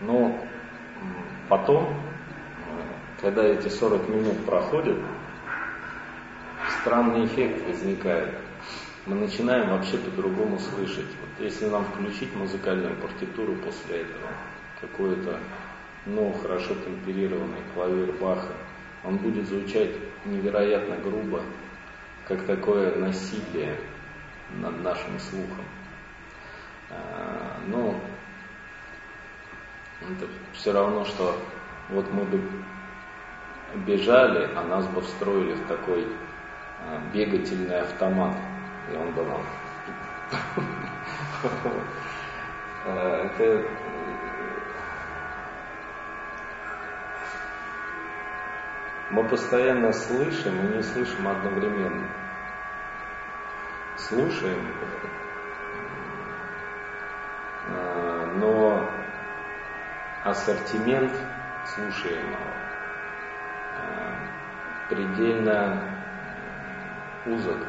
Но потом, когда эти 40 минут проходят, странный эффект возникает. Мы начинаем вообще по-другому слышать. Вот если нам включить музыкальную партитуру после этого, какой-то, хорошо темперированный клавир Баха, он будет звучать невероятно грубо, как такое насилие над нашим слухом. Но это все равно, что вот мы бы бежали, а нас бы встроили в такой бегательный автомат, и он бы нам... Это... Мы постоянно слышим и не слышим одновременно. Слушаем, но ассортимент слушаемого предельно узок.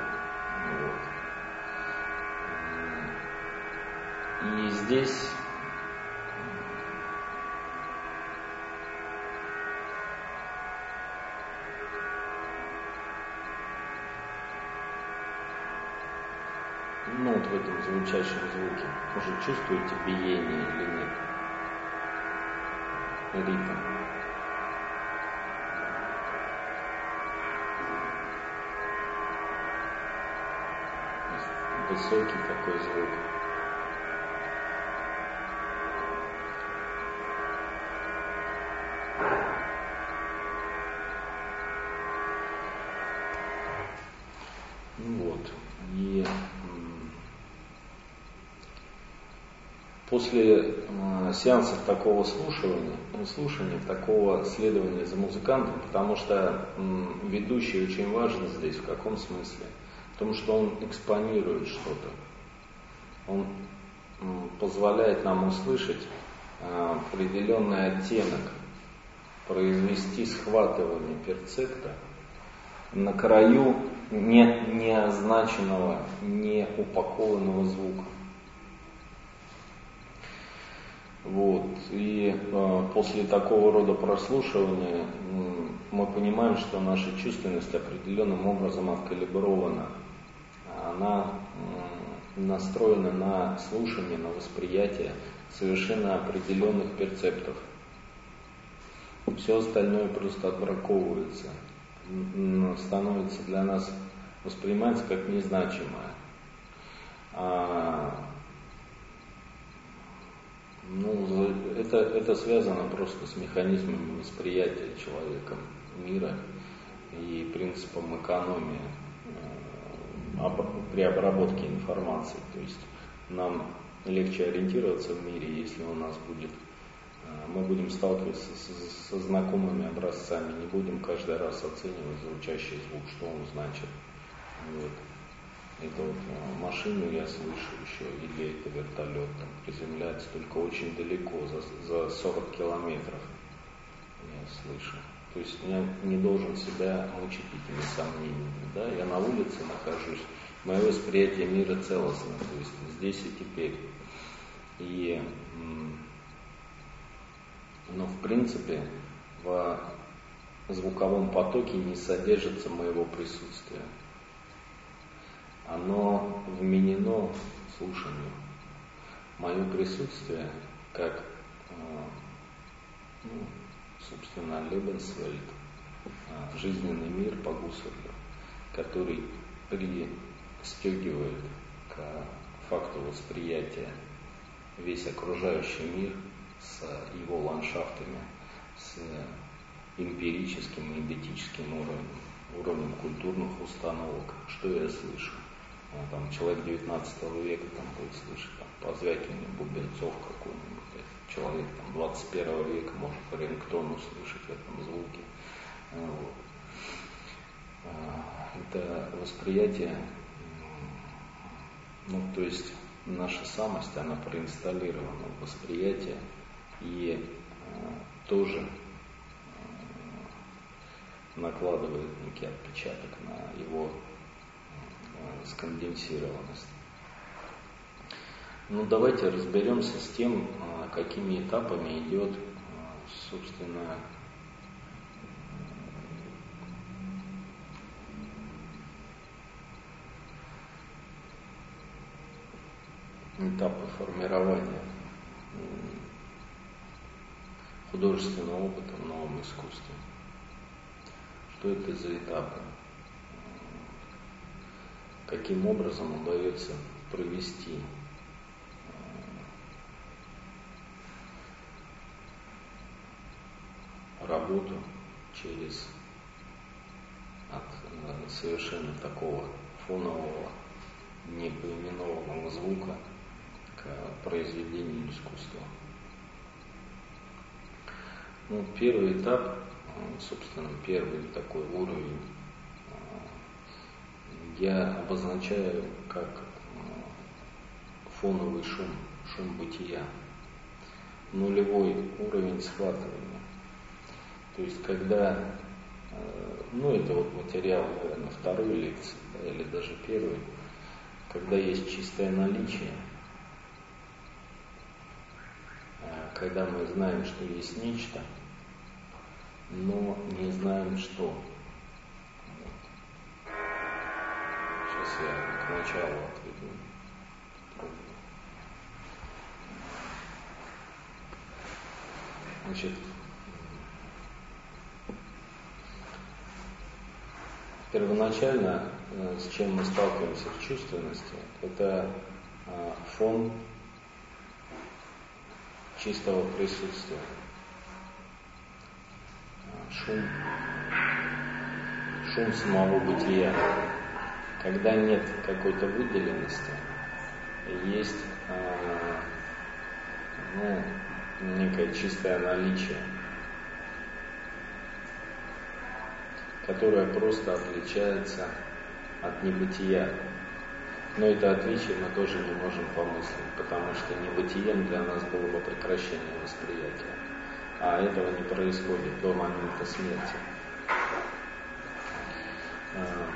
И здесь... в этом звучащем звуке уже чувствуете биение или нет? Ритм. Высокий такой звук. После сеансов такого слушания, такого следования за музыкантом, потому что ведущий очень важен здесь, в каком смысле? В том, что он экспонирует что-то, он позволяет нам услышать определенный оттенок, произвести схватывание перцепта на краю неозначенного, не упакованного звука. И после такого рода прослушивания мы понимаем, что наша чувственность определенным образом откалибрована. Она настроена на слушание, на восприятие совершенно определенных перцептов. Все остальное просто отбраковывается, становится для нас, воспринимается как незначимое. Это связано просто с механизмом восприятия человеком мира и принципом экономии при обработке информации. То есть нам легче ориентироваться в мире, если у нас будет мы будем сталкиваться со знакомыми образцами, не будем каждый раз оценивать звучащий звук, что он значит. Вот. Это вот машину я слышу еще, или это вертолет, там, приземляется только очень далеко, за 40 километров я слышу. То есть я не должен себя мучить этими сомнениями. Да? Я на улице нахожусь, мое восприятие мира целостно, то есть здесь и теперь. И, но в принципе в звуковом потоке не содержится моего присутствия. Оно вменено слушанию. Мое присутствие, как, ну, собственно, Лебенсвельд, жизненный мир по Гусарлю, который пристегивает к факту восприятия весь окружающий мир с его ландшафтами, с эмпирическим и эдетическим уровнем культурных установок. Что я слышу? Там человек 19 века там будет слышать там, Позвякин, Бубенцов какой-нибудь. Человек там, 21 века может рингтон услышать в этом звуке. Вот. Это восприятие, ну, то есть наша самость, она проинсталлирована в восприятие и тоже накладывает некий отпечаток на его сконденсированность. Ну, давайте разберемся с тем, какими этапами идет, собственно, этапы формирования художественного опыта в новом искусстве. Что это за этапы? Каким образом удается провести работу через от совершенно такого фонового, непоименованного звука к произведению искусства. Ну, первый этап, собственно, первый такой уровень я обозначаю как фоновый шум, шум бытия, нулевой уровень схватывания. То есть, когда, ну, это вот материал, наверное, второй лекции, да, или даже первый, когда есть чистое наличие, когда мы знаем, что есть нечто, но не знаем, что. Сейчас я к началу отведу. Значит, первоначально, с чем мы сталкиваемся в чувственности, это фон чистого присутствия. Шум самого бытия. Когда нет какой-то выделенности, есть некое чистое наличие, которое просто отличается от небытия. Но это отличие мы тоже не можем помыслить, потому что небытием для нас было бы прекращение восприятия. А этого не происходит до момента смерти.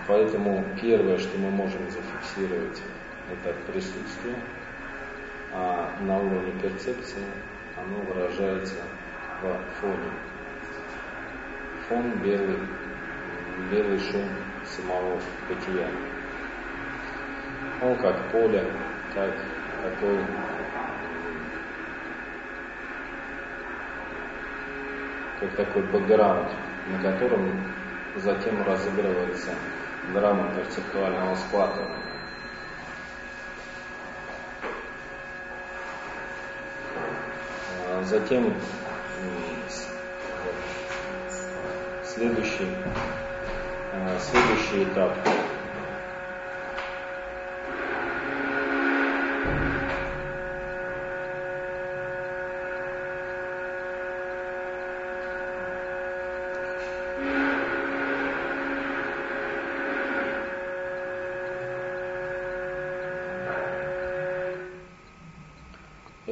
Поэтому первое, что мы можем зафиксировать, это присутствие. А на уровне перцепции оно выражается в фоне. Фон белый, белый шум самого бытия. Он как поле, как такой бэкграунд, на котором затем разыгрывается драма перцептуального схватывания. Затем следующий этап.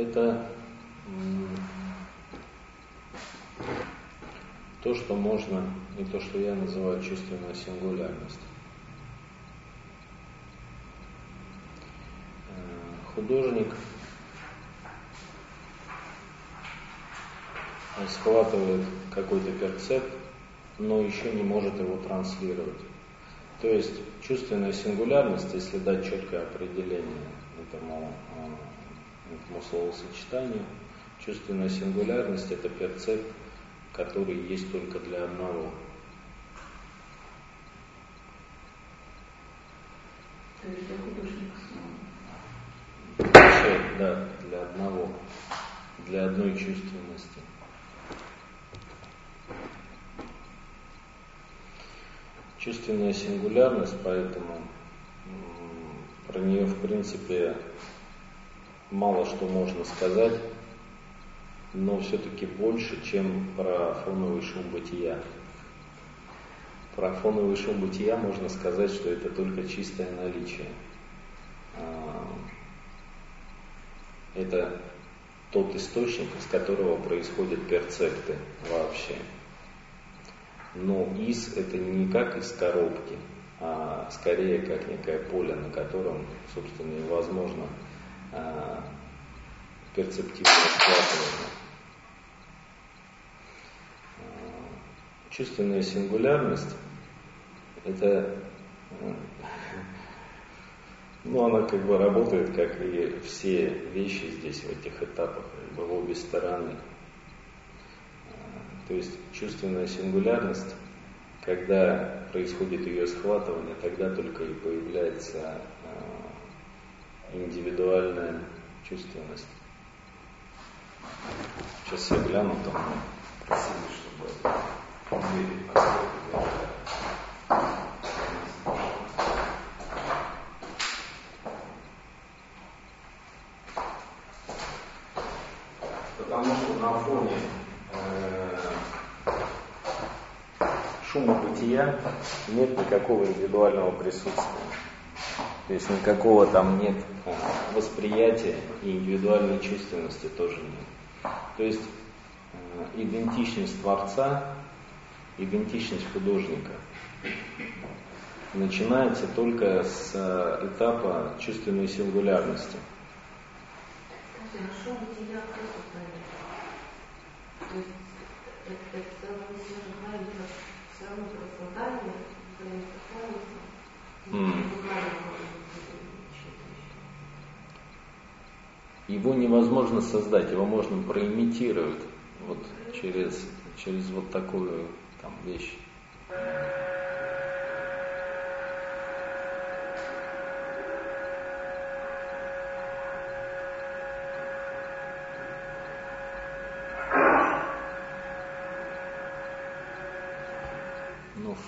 это то, что можно, и то, что я называю чувственная сингулярность. Художник схватывает какой-то перцепт, но еще не может его транслировать. То есть чувственная сингулярность, если дать четкое определение этому словосочетанию, чувственная сингулярность — это перцепт, который есть только для одного. То есть для художника самого? Да, для одного, для одной чувственности. Чувственная сингулярность, поэтому про нее, в принципе, мало что можно сказать, но все-таки больше, чем про фоновый шум бытия. Про фоновый шум бытия можно сказать, что это только чистое наличие. Это тот источник, из которого происходят перцепты вообще. Но из — это не как из коробки, а скорее как некое поле, на котором, собственно, и возможно перцептивное схватывание. Чувственная сингулярность — это, ну, она как бы работает, как и все вещи здесь, в этих этапах, в обе стороны. То есть чувственная сингулярность, когда происходит ее схватывание, тогда только и появляется индивидуальная чувственность. Сейчас я гляну, там просили, чтобы двери поставили. Потому что на фоне шума бытия нет никакого индивидуального присутствия. То есть никакого там нет восприятия, и индивидуальной чувственности тоже нет. То есть идентичность творца, идентичность художника начинается только с этапа чувственной сингулярности. Шум бытия кто-то. То есть это его невозможно создать, его можно проимитировать вот через вот такую там вещь.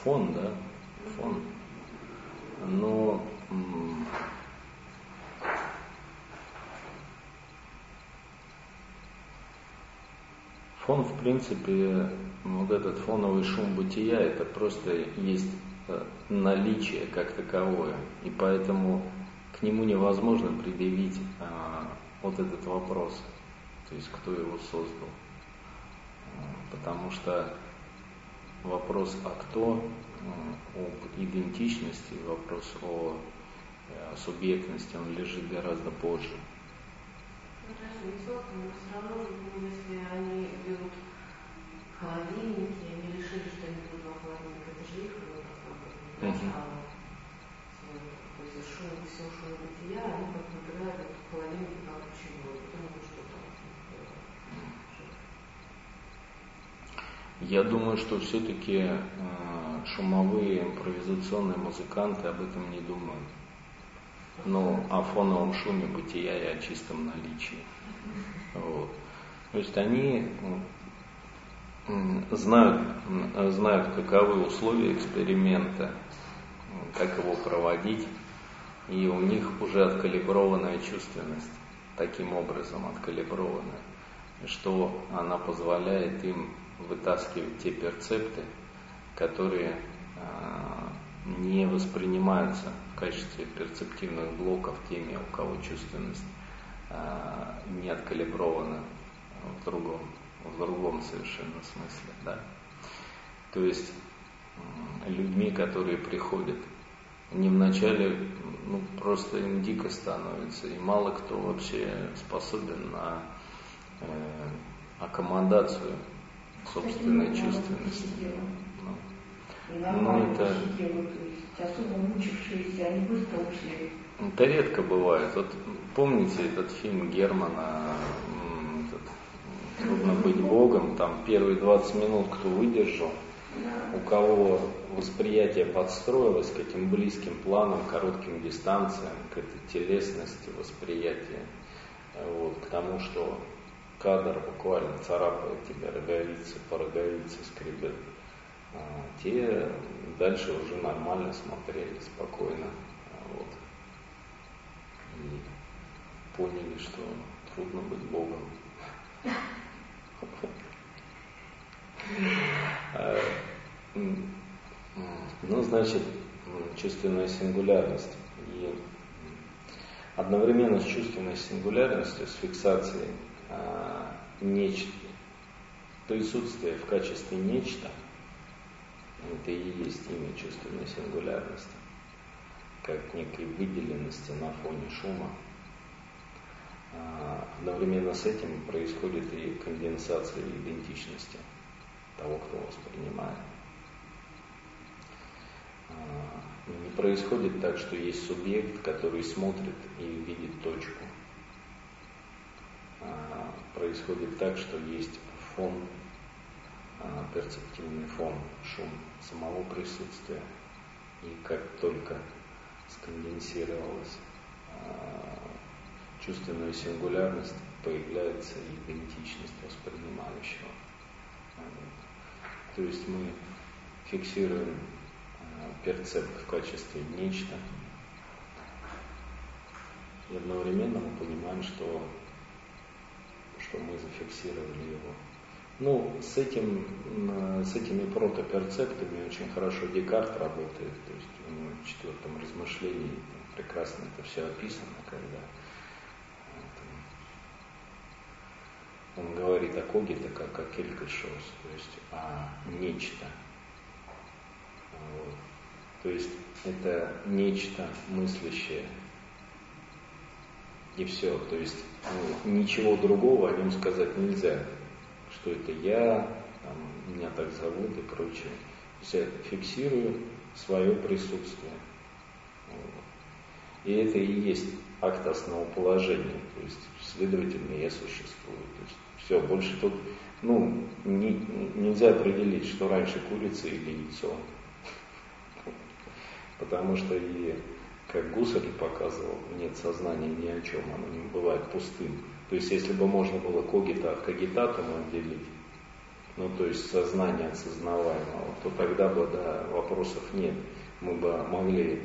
Фон, да, фон. Но фон, в принципе, вот этот фоновый шум бытия, это просто есть наличие как таковое, и поэтому к нему невозможно предъявить вот этот вопрос, то есть кто его создал, потому что вопрос «а кто?», об идентичности, вопрос о субъектности, он лежит гораздо позже. Хорошо, не собственно, но все равно, если они берут холодильники, они решили, что они будут во холодильнике, это же их было начало. То есть шум, все шум бытия, они как набирают в холодильнике как чего, потому что там. Я думаю, что все-таки шумовые импровизационные музыканты об этом не думают. Ну, о фоновом шуме бытия и о чистом наличии. Вот. То есть они знают, каковы условия эксперимента, как его проводить, и у них уже откалиброванная чувственность, таким образом откалиброванная, что она позволяет им вытаскивать те перцепты, которые не воспринимаются в качестве перцептивных блоков теми, у кого чувственность не откалиброваны в другом совершенно смысле. Да? То есть людьми, которые приходят, не вначале просто им дико становится, и мало кто вообще способен на аккомодацию собственной чувственности. Это особо мучившиеся, они быстро ушли. Это редко бывает. Вот помните этот фильм Германа «Трудно быть Богом», там первые 20 минут кто выдержал, у кого восприятие подстроилось к этим близким планам, коротким дистанциям, к этой телесности восприятия, к тому, что кадр буквально царапает тебя роговицы, по роговице скребет. Те дальше уже нормально смотрели, спокойно. И поняли, что трудно быть Богом. Значит, чувственная сингулярность. И одновременно с чувственной сингулярностью, с фиксацией присутствия в качестве нечто, это и есть имя чувственной сингулярности, как некой выделенности на фоне шума. Одновременно с этим происходит и конденсация идентичности того, кто воспринимает. Не происходит так, что есть субъект, который смотрит и видит точку. Происходит так, что есть фон, перцептивный фон, шум самого присутствия. И как только сконденсировалась чувственная сингулярность, появляется идентичность воспринимающего. То есть мы фиксируем перцепт в качестве нечто, и одновременно мы понимаем, что мы зафиксировали его. С этими протоперцептами очень хорошо Декарт работает, то есть у него в четвертом размышлении прекрасно это все описано, когда он говорит о когите как о келькешос, то есть о нечто. То есть это нечто мыслящее. И все. То есть ничего другого о нем сказать нельзя. Что это я, меня так зовут и прочее. То есть я фиксирую свое присутствие. И это и есть акт основоположения. То есть, следовательно, я существую. То есть все, больше тут нельзя определить, что раньше курица или яйцо. Потому что, и как Гусарь показывал, нет сознания ни о чем, оно не бывает пустым. То есть, если бы можно было когита от когитатума отделить, то есть сознание от сознаваемого, то тогда бы, да, вопросов нет. Мы бы могли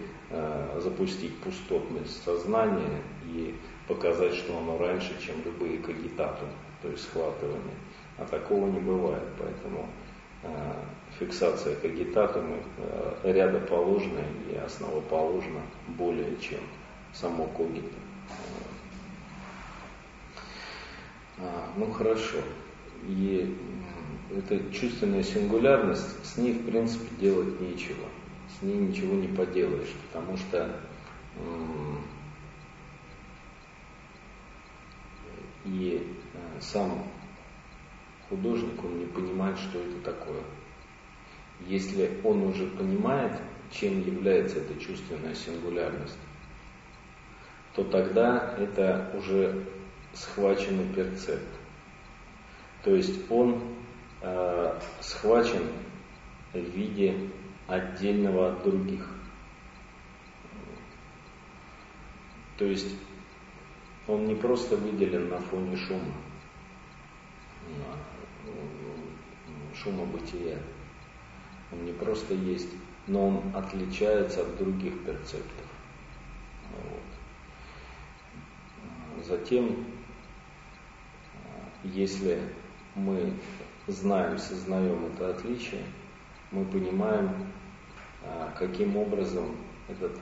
запустить пустотность сознания и показать, что оно раньше, чем любые когитатумы, то есть схватывание. А такого не бывает, поэтому фиксация когитатума рядоположна и основоположна более чем само когито. Хорошо. И эта чувственная сингулярность, с ней в принципе делать нечего. С ней ничего не поделаешь, потому что и сам художник, он не понимает, что это такое. Если он уже понимает, чем является эта чувственная сингулярность, то тогда это уже схваченный перцепт. То есть он схвачен в виде отдельного от других. То есть он не просто выделен на фоне шума, шума бытия. Он не просто есть, но он отличается от других перцептов. Затем, если мы знаем, сознаем это отличие, мы понимаем, каким образом этот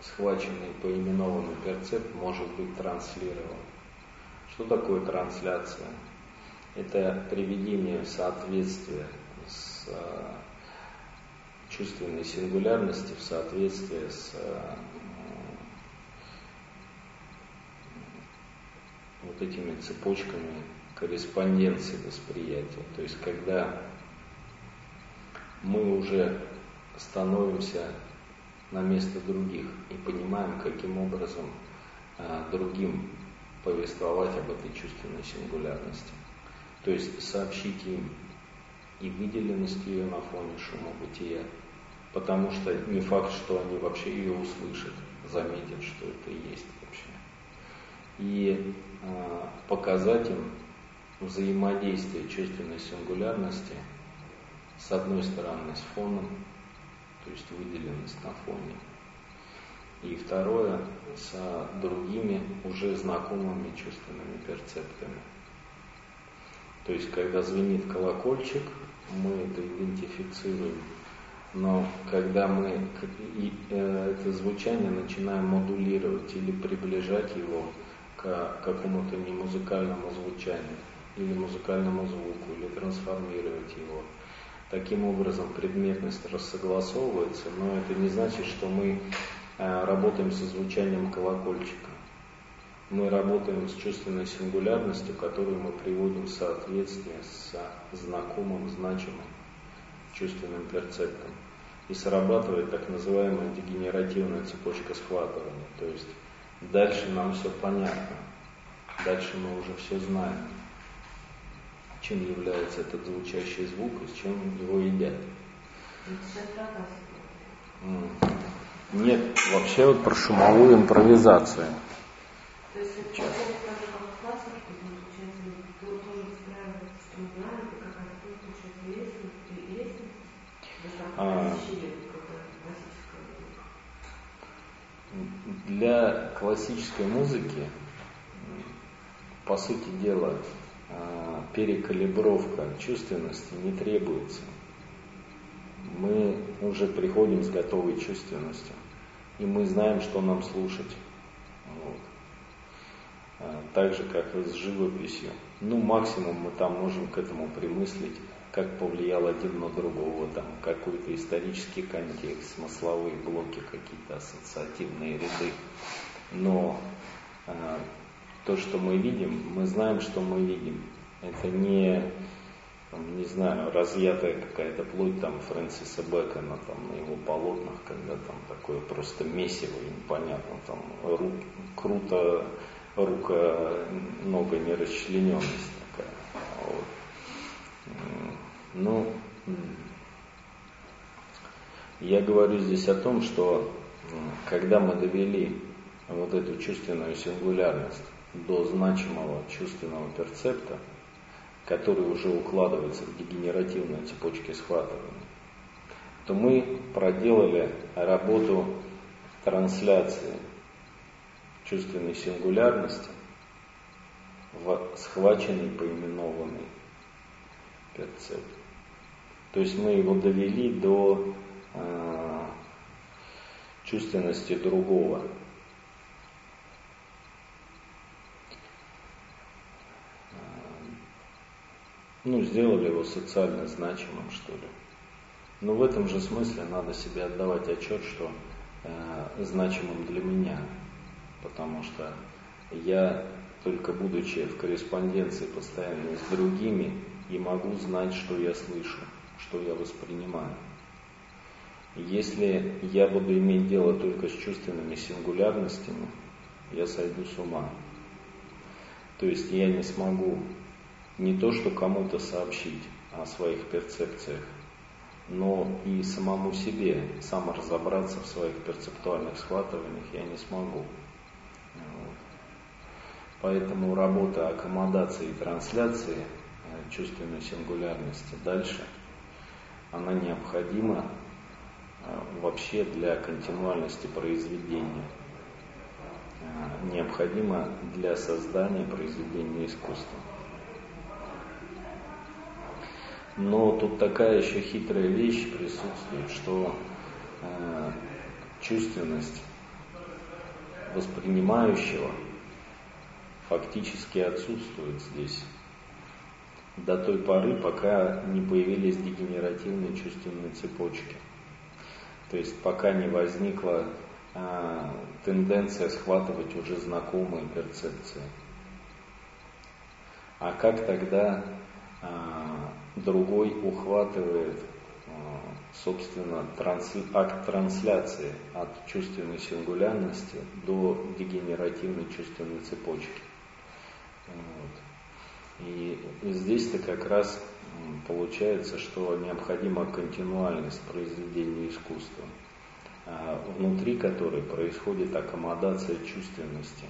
схваченный, поименованный перцепт может быть транслирован. Что такое трансляция? Это приведение в соответствие с чувственной сингулярностью, в соответствии с вот этими цепочками корреспонденции восприятия. То есть, когда мы уже становимся на место других и понимаем, каким образом другим повествовать об этой чувственной сингулярности. То есть сообщить им и выделенность ее на фоне шума бытия, потому что не факт, что они вообще ее услышат, заметят, что это есть вообще. И показать им взаимодействие чувственной сингулярности с одной стороны с фоном, то есть выделенность на фоне, и второе с другими уже знакомыми чувственными перцептами. То есть, когда звенит колокольчик, мы это идентифицируем, но когда мы это звучание начинаем модулировать или приближать его к какому-то немузыкальному звучанию, или музыкальному звуку, или трансформировать его, таким образом предметность рассогласовывается, но это не значит, что мы работаем со звучанием колокольчика. Мы работаем с чувственной сингулярностью, которую мы приводим в соответствие с знакомым, значимым чувственным перцептом. И срабатывает так называемая дегенеративная цепочка схватывания. То есть дальше нам все понятно, дальше мы уже все знаем, чем является этот звучащий звук и с чем его едят. Нет, вообще вот про шумовую импровизацию. То есть это человек, который в классах, который тоже выстраивает, что мы знаем, это какая-то получается лестница, достаточно ощущение классической музыки. Для классической музыки, по сути дела, перекалибровка чувственности не требуется. Мы уже приходим с готовой чувственностью, и мы знаем, что нам слушать. Вот. Так же, как и с живописью. Ну, максимум мы там можем к этому примыслить, как повлиял один на другого, там, какой-то исторический контекст, смысловые блоки, какие-то ассоциативные ряды. Но то, что мы видим, мы знаем, что мы видим. Это не, там, не знаю, разъятая какая-то плоть там Фрэнсиса Бэкона там, на его полотнах, когда там такое просто месиво, непонятно, там круто... рука-нога нерасчлененность такая. Вот. Ну, я говорю здесь о том, что когда мы довели вот эту чувственную сингулярность до значимого чувственного перцепта, который уже укладывается в дегенеративной цепочке схватывания, то мы проделали работу трансляции чувственной сингулярности в схваченный, поименованный перцепт. То есть мы его довели до чувственности другого. Ну, сделали его социально значимым, что ли. Но в этом же смысле надо себе отдавать отчет, что значимым для меня. Потому что я, только будучи в корреспонденции постоянно с другими, и могу знать, что я слышу, что я воспринимаю. Если я буду иметь дело только с чувственными сингулярностями, я сойду с ума. То есть я не смогу не то что кому-то сообщить о своих перцепциях, но и самому себе, саморазобраться в своих перцептуальных схватываниях я не смогу. Поэтому работа аккомодации и трансляции чувственной сингулярности дальше, она необходима вообще для континуальности произведения, необходима для создания произведения искусства. Но тут такая еще хитрая вещь присутствует, что чувственность воспринимающего фактически отсутствует здесь до той поры, пока не появились дегенеративные чувственные цепочки. То есть пока не возникла тенденция схватывать уже знакомые перцепции. А как тогда другой ухватывает, собственно, акт трансляции от чувственной сингулярности до дегенеративной чувственной цепочки? Вот. И здесь-то как раз получается, что необходима континуальность произведения искусства, внутри которой происходит аккомодация чувственности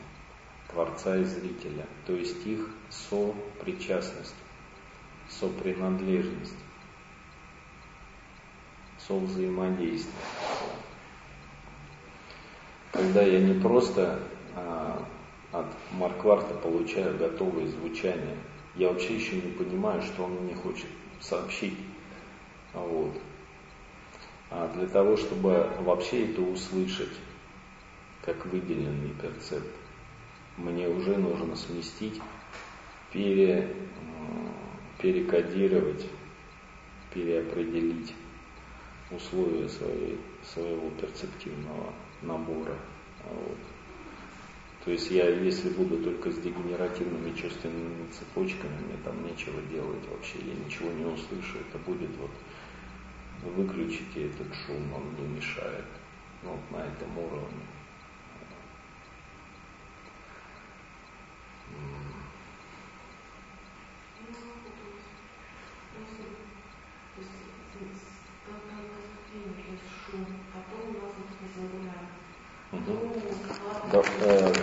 творца и зрителя, то есть их сопричастность, сопринадлежность, совзаимодействие. Когда я не просто от Маркварта получаю готовые звучания, я вообще еще не понимаю, что он мне хочет сообщить. Вот. А для того, чтобы вообще это услышать, как выделенный перцепт, мне уже нужно сместить, перекодировать, переопределить условия своего перцептивного набора. Вот. То есть я, если буду только с дегенеративными чувственными цепочками, мне там нечего делать вообще, я ничего не услышу, это будет вот выключите этот шум, он мне мешает. Вот на этом уровне.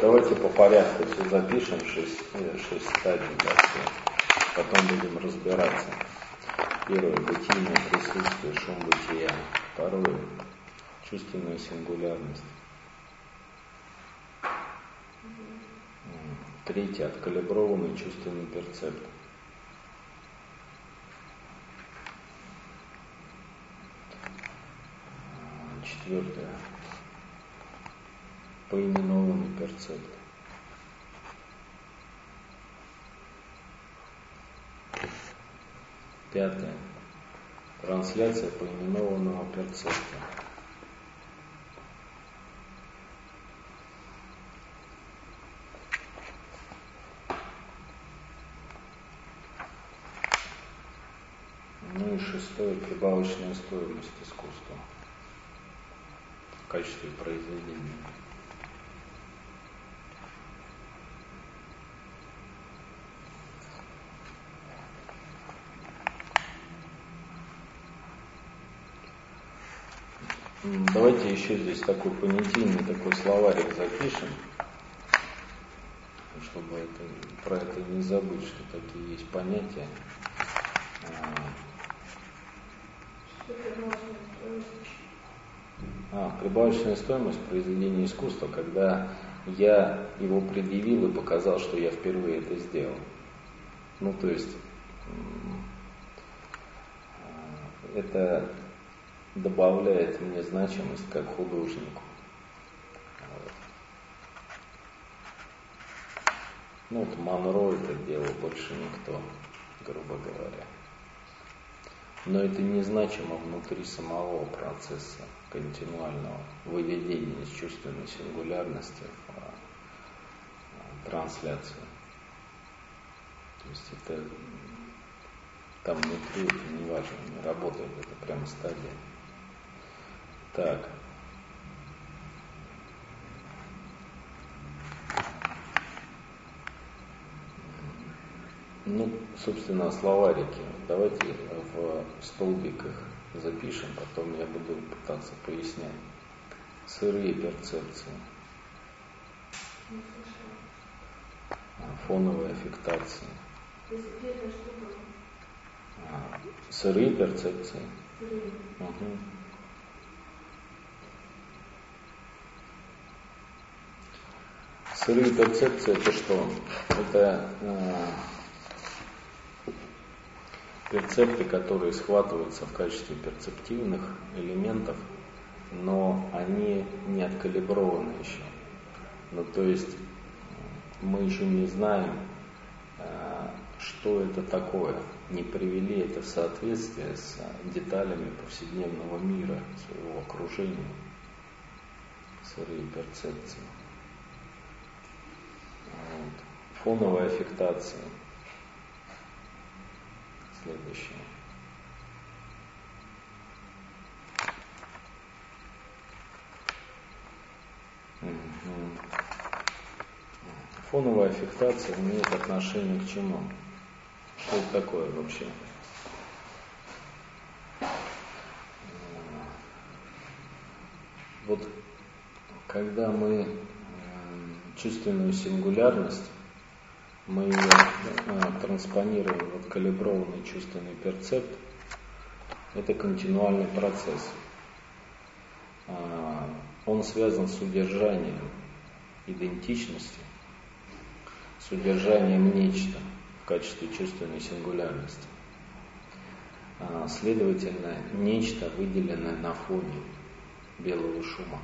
Давайте по порядку все запишем, 6 стадий, да, все. Потом будем разбираться. Первое — бытийное присутствие, шум бытия. Второе — чувственная сингулярность. Третье — откалиброванный чувственный перцепт. Четвертое — поименованный перцепт. Пятое — трансляция поименованного перцепта. Ну и шестое — прибавочная стоимость искусства в качестве произведения. Давайте еще здесь такой понятийный словарик запишем, чтобы про это не забыть, что такие есть понятия. Прибавочная стоимость произведения искусства, когда я его предъявил и показал, что я впервые это сделал. Ну, то есть это добавляет мне значимость как художнику. Ну вот Монро это делал, больше никто, грубо говоря. Но это не значимо внутри самого процесса континуального выведения из чувственной сингулярности в трансляцию. То есть это там внутри, это не важно, не работает, это прямо стадия. Так. Ну, собственно, словарики. Давайте в столбиках запишем, потом я буду пытаться пояснять. Сырые перцепции. Фоновые аффектации. Сырые перцепции. Угу. Сырые перцепции — это что? Это перцепты, которые схватываются в качестве перцептивных элементов, но они не откалиброваны еще. Ну, то есть мы же не знаем, что это такое, не привели это в соответствие с деталями повседневного мира, своего окружения, своей перцепции. Вот. Фоновая аффектация. Следующее. Фоновая аффектация имеет отношение к чему? Что это такое вообще? Вот когда мы чувственную сингулярность, мы ее транспонируем в откалиброванный чувственный перцепт, это континуальный процесс. Он связан с удержанием идентичности, с удержанием нечто в качестве чувственной сингулярности. Следовательно, нечто выделено на фоне белого шума,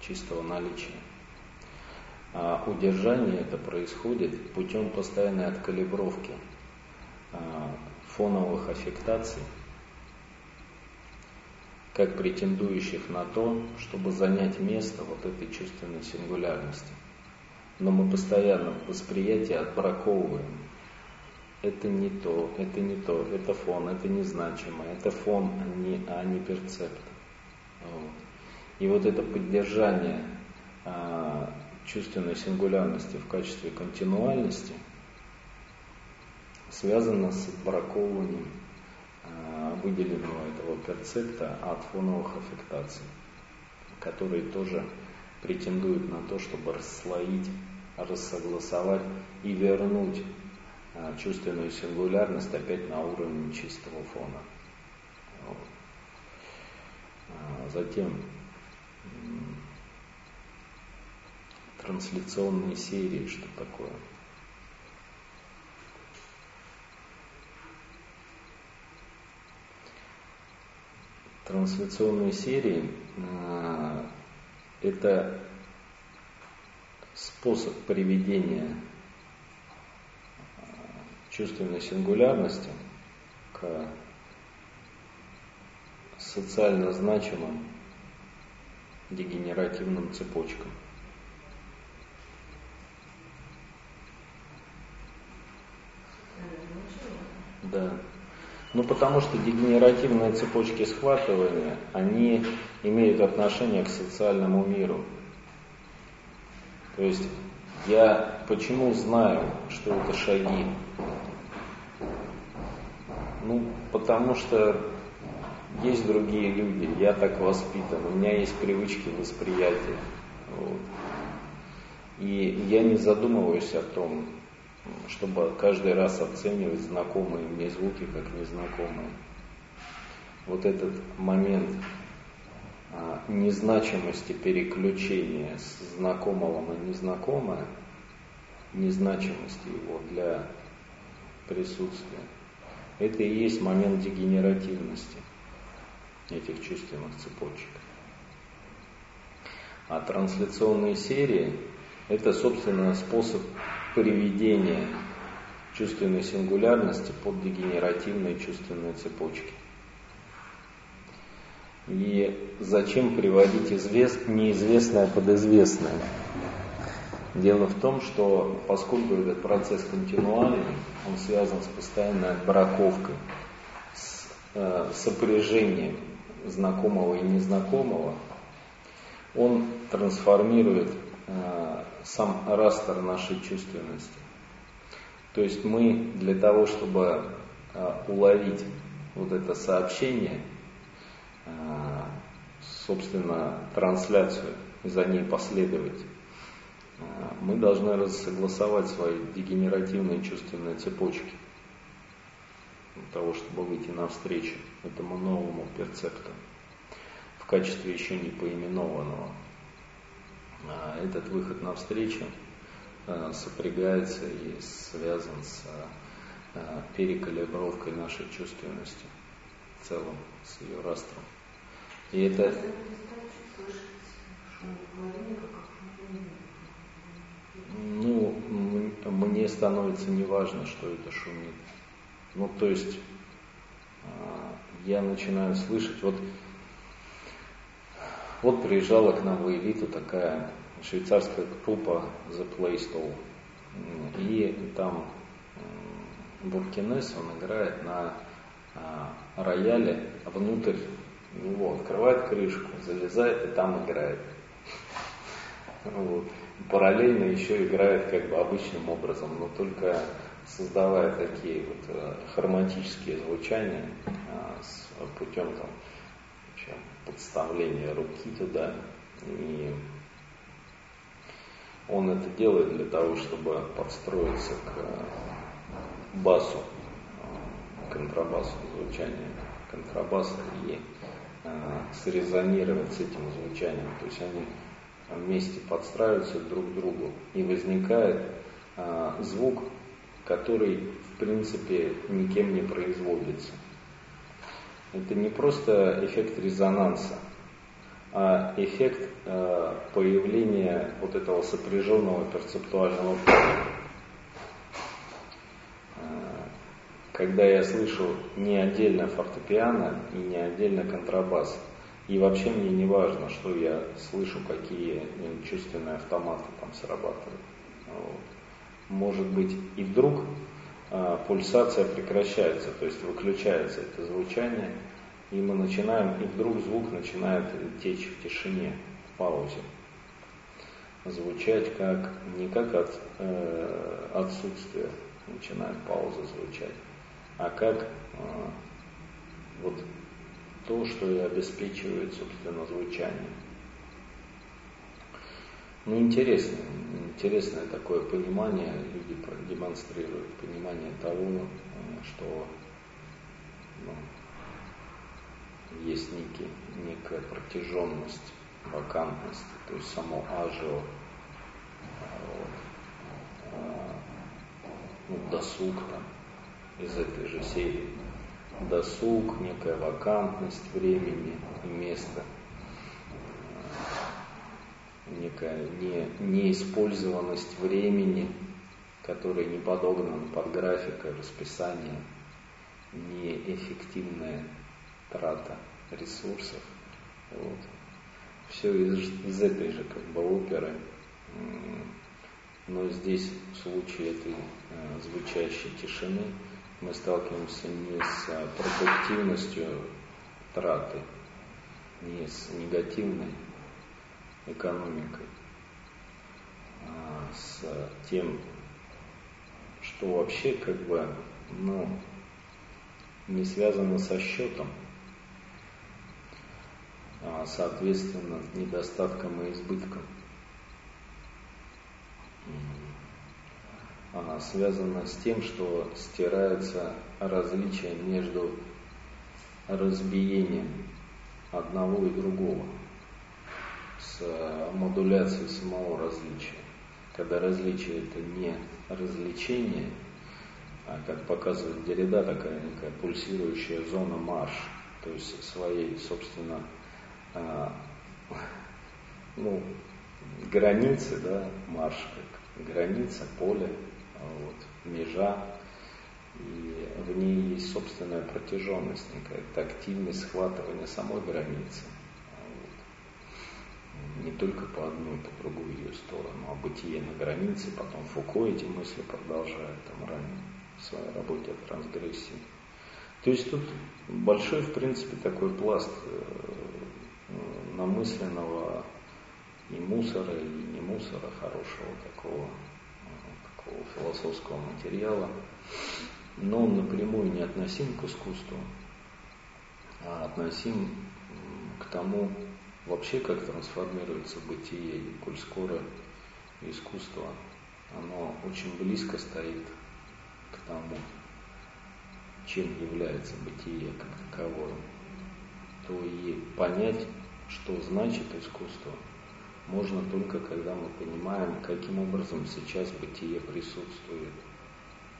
чистого наличия. А удержание это происходит путем постоянной откалибровки фоновых аффектаций, как претендующих на то, чтобы занять место вот этой чувственной сингулярности. Но мы постоянно в восприятии отбраковываем. Это не то, это не то, это фон, это незначимо, это фон, а не перцепт. Вот. И вот это поддержание чувственной сингулярности в качестве континуальности связано с отбраковыванием выделенного этого перцепта от фоновых аффектаций, которые тоже претендуют на то, чтобы расслоить, рассогласовать и вернуть чувственную сингулярность опять на уровень чистого фона. Вот. Затем трансляционные серии, что такое? Трансляционные серии – это способ приведения чувственной сингулярности к социально значимым дегенеративным цепочкам. Да. Ну, потому что дегенеративные цепочки схватывания, они имеют отношение к социальному миру. То есть, я почему знаю, что это шаги? Ну, потому что есть другие люди, я так воспитан, у меня есть привычки восприятия. Вот. И я не задумываюсь о том, чтобы каждый раз оценивать знакомые мне звуки как незнакомые. Вот этот момент незначимости переключения с знакомого на незнакомое, незначимости его для присутствия, это и есть момент дегенеративности этих чувственных цепочек. А трансляционные серии – это, собственно, способ приведение чувственной сингулярности под дегенеративные чувственные цепочки. И зачем приводить неизвестное под известное? Дело в том, что поскольку этот процесс континуальный, он связан с постоянной отбраковкой, с сопряжением знакомого и незнакомого, он трансформирует сам растер нашей чувственности. То есть мы для того, чтобы уловить вот это сообщение, собственно, трансляцию, за ней последовать, мы должны рассогласовать свои дегенеративные чувственные цепочки для того, чтобы выйти навстречу этому новому перцепту в качестве еще не поименованного. Этот выход навстречу сопрягается и связан с перекалибровкой нашей чувственности в целом, с ее растром. И это... Ну, становится неважно, что это шумит. Ну, то есть я начинаю слышать, вот приезжала к нам в Элиту такая швейцарская группа The Playstyle, и там буркинес, он играет на рояле, внутрь него открывает крышку, залезает и там играет. Вот. Параллельно еще играет как бы обычным образом, но только создавая такие вот хроматические звучания с путем там, подставления руки туда. И он это делает для того, чтобы подстроиться к басу, контрабасу, звучанию контрабаса и срезонировать с этим звучанием. То есть они вместе подстраиваются друг к другу, и возникает звук, который в принципе никем не производится. Это не просто эффект резонанса, а эффект появления вот этого сопряженного перцептуального поля. Когда я слышу не отдельно фортепиано и не отдельно контрабас, и вообще мне не важно, что я слышу, какие чувственные автоматы там срабатывают. Вот. Может быть, и вдруг пульсация прекращается, то есть выключается это звучание, и мы начинаем, и вдруг звук начинает течь в тишине, в паузе. Звучать как, не как отсутствие, начинает пауза звучать, а как вот то, что и обеспечивает, собственно, звучание. Ну, интересное такое понимание, люди демонстрируют понимание того, что есть некая протяженность, вакантность, то есть само ажио, досуг там, из этой же серии. Досуг, некая вакантность времени и места, некая неиспользованность времени, которая не подогнана под график и расписание, неэффективная трата ресурсов. Вот. Все из этой же как бы оперы, но здесь в случае этой звучащей тишины мы сталкиваемся не с продуктивностью траты, не с негативной экономикой, а с тем, что вообще как бы не связано со счетом, а соответственно недостатком и избытком. Она связана с тем, что стирается различие между разбиением одного и другого, с модуляцией самого различия. Когда различие — это не развлечение, а, как показывает Деррида, такая некая пульсирующая зона марш, то есть своей, собственно, границы, да, марш как граница, поле, вот, межа, и в ней есть собственная протяженность, некая тактильность схватывания самой границы, вот. Не только по одной, по другую ее сторону, а бытие на границе. Потом Фуко эти мысли продолжает там ранее в своей работе о трансгрессии. То есть тут большой, в принципе, такой пласт намысленного и мусора, и не мусора, хорошего такого философского материала, но он напрямую не относим к искусству, а относим к тому, вообще как трансформируется бытие, и коль скоро искусство, оно очень близко стоит к тому, чем является бытие как таковое, то и понять, что значит искусство, можно только когда мы понимаем, каким образом сейчас бытие присутствует.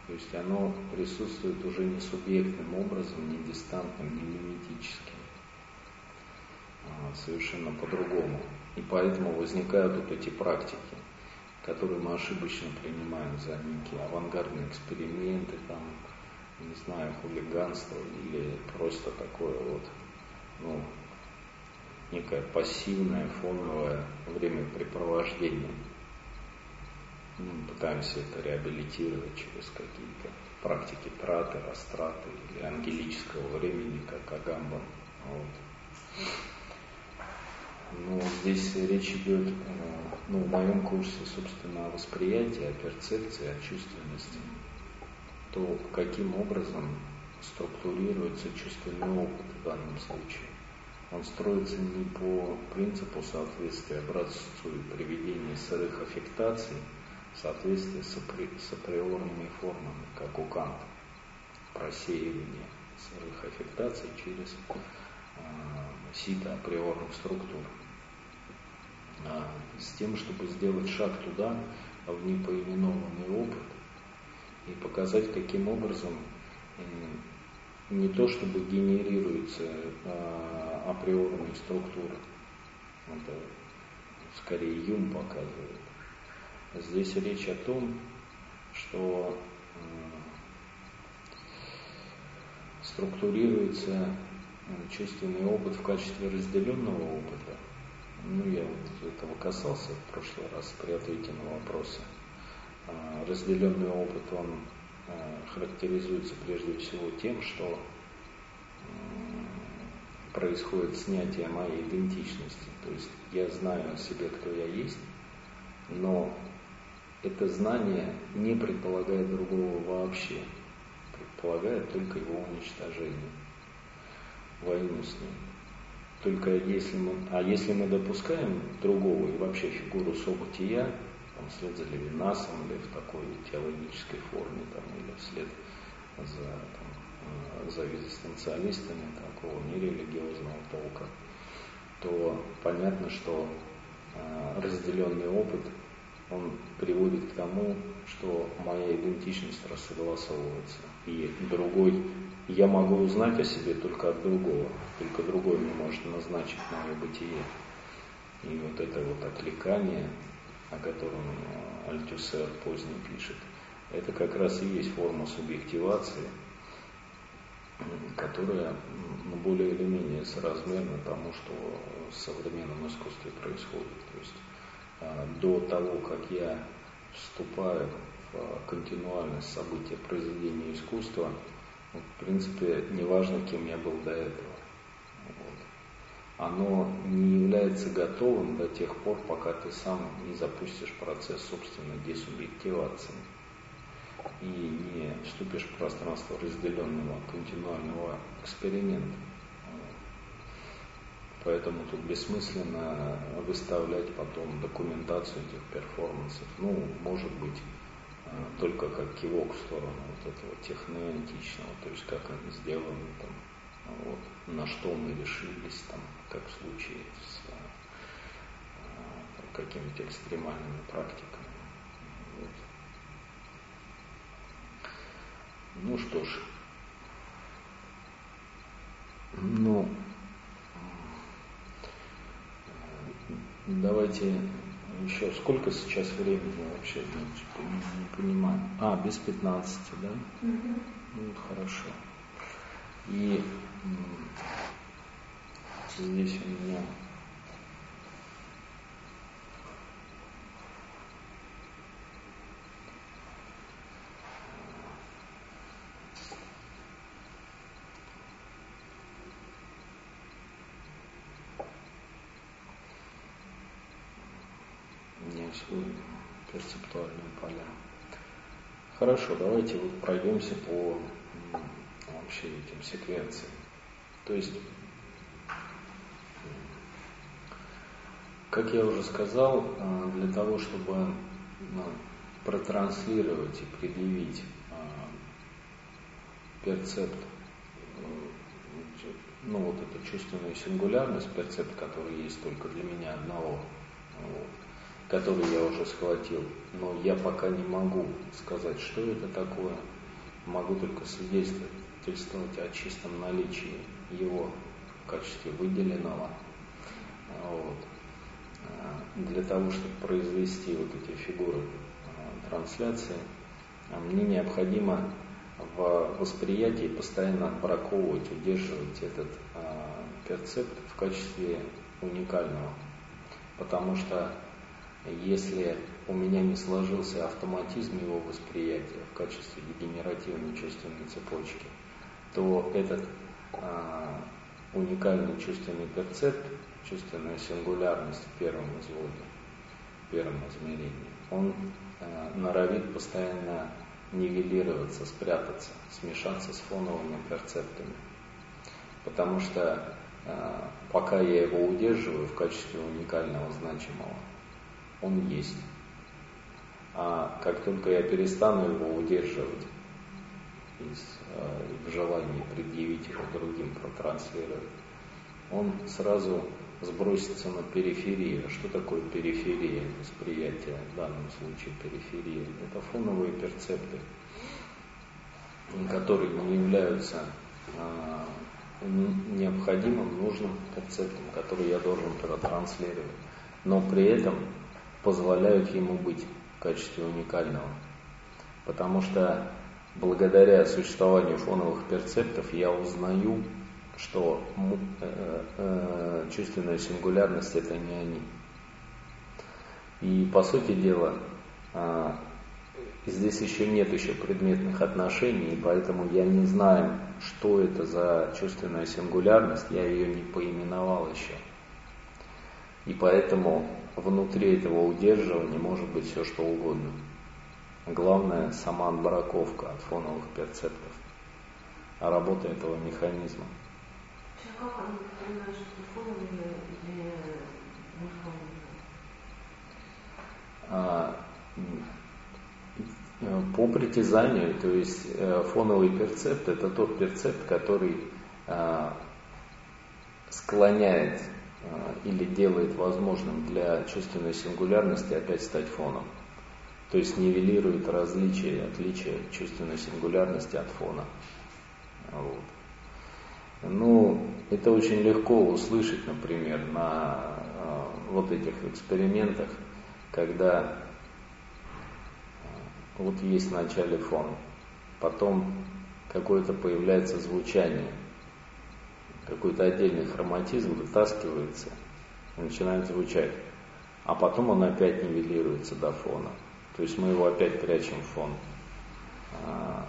То есть оно присутствует уже не субъектным образом, не дистантным, не миметическим, совершенно по-другому. И поэтому возникают вот эти практики, которые мы ошибочно принимаем за некие авангардные эксперименты, там, не знаю, хулиганство или просто такое вот, ну, некое пассивное, фоновое времяпрепровождение. Мы пытаемся это реабилитировать через какие-то практики траты, растраты или ангелического времени, как Агамбан. Вот. Ну, здесь речь идет, ну, в моем курсе, собственно, о восприятии, о перцепции, о чувственности. То, каким образом структурируется чувственный опыт в данном случае. Он строится не по принципу соответствия образцу и приведения сырых аффектаций в соответствии с априорными формами, как у Канта, просеивание сырых аффектаций через сито априорных структур, с тем, чтобы сделать шаг туда, в непоименованный опыт, и показать, каким образом не то чтобы генерируются априорные структуры, это скорее Юм показывает. Здесь речь о том, что структурируется чувственный опыт в качестве разделенного опыта. Ну, я вот этого касался в прошлый раз при ответе на вопросы. Разделенный опыт, он характеризуется прежде всего тем, что происходит снятие моей идентичности. То есть я знаю о себе, кто я есть, но это знание не предполагает другого вообще, предполагает только его уничтожение, войну с ним. Только если мы допускаем другого и вообще фигуру события, там, вслед за Левинасом или в такой теологической форме, там, или вслед за экзистенциалистами такого нерелигиозного толка, то понятно, что разделенный опыт, он приводит к тому, что моя идентичность рассогласовывается. И другой, я могу узнать о себе только от другого, только другой мне может назначить мое бытие. И вот это вот отвлекание, о котором Альтюсер поздно пишет, это как раз и есть форма субъективации, которая более или менее соразмерна тому, что в современном искусстве происходит. То есть до того, как я вступаю в континуальность события произведения искусства, в принципе, неважно, кем я был до этого. Вот. Оно не является готовым до тех пор, пока ты сам не запустишь процесс собственной десубъективации и не вступишь в пространство разделенного континуального эксперимента. Поэтому тут бессмысленно выставлять потом документацию этих перформансов. Ну, может быть, только как кивок в сторону вот этого техноантичного, то есть как они сделаны, там, вот, на что мы решились, там, как в случае с какими-то экстремальными практиками. Вот. Ну что ж, ну, давайте еще, сколько сейчас времени вообще, не понимаю, без 15, да? Mm-hmm. Ну, хорошо. И здесь у меня перцептуальные поля. Хорошо, давайте вот пройдемся по вообще этим секвенциям. То есть, как я уже сказал, для того, чтобы протранслировать и предъявить перцепт, ну вот эту чувственную сингулярность, перцепт, который есть только для меня одного, вот, который я уже схватил, но я пока не могу сказать, что это такое, могу только свидетельствовать о чистом наличии его в качестве выделенного. Вот. для того, чтобы произвести вот эти фигуры трансляции, мне необходимо в восприятии постоянно отбраковывать, удерживать этот перцепт в качестве уникального. Потому что если у меня не сложился автоматизм его восприятия в качестве дегенеративной чувственной цепочки, то этот уникальный чувственный перцепт, чувственная сингулярность в первом изводе, в первом измерении, он норовит постоянно нивелироваться, спрятаться, смешаться с фоновыми перцептами. Потому что пока я его удерживаю в качестве уникального, значимого, он есть. А как только я перестану его удерживать в желании предъявить его другим, протранслировать, он сразу сбросится на периферию. Что такое периферия восприятия? В данном случае периферия — это фоновые перцепты, которые не являются необходимым, нужным перцептом, который я должен протранслировать, но при этом позволяют ему быть в качестве уникального. Потому что благодаря существованию фоновых перцептов я узнаю, что чувственная сингулярность — это не они. И по сути дела здесь еще нет еще предметных отношений, и поэтому я не знаю, что это за чувственная сингулярность, я ее не поименовал еще. И поэтому внутри этого удерживания может быть все что угодно. Главное — сама отбраковка от фоновых перцептов, работа этого механизма. По притязанию, то есть фоновый перцепт — это тот перцепт, который склоняет или делает возможным для чувственной сингулярности опять стать фоном. То есть нивелирует различия и отличия чувственной сингулярности от фона. Вот. Ну, это очень легко услышать, например, на вот этих экспериментах, когда вот есть в начале фон, потом какое-то появляется звучание, какой-то отдельный хроматизм вытаскивается, начинает звучать, а потом он опять нивелируется до фона. То есть мы его опять прячем в фон,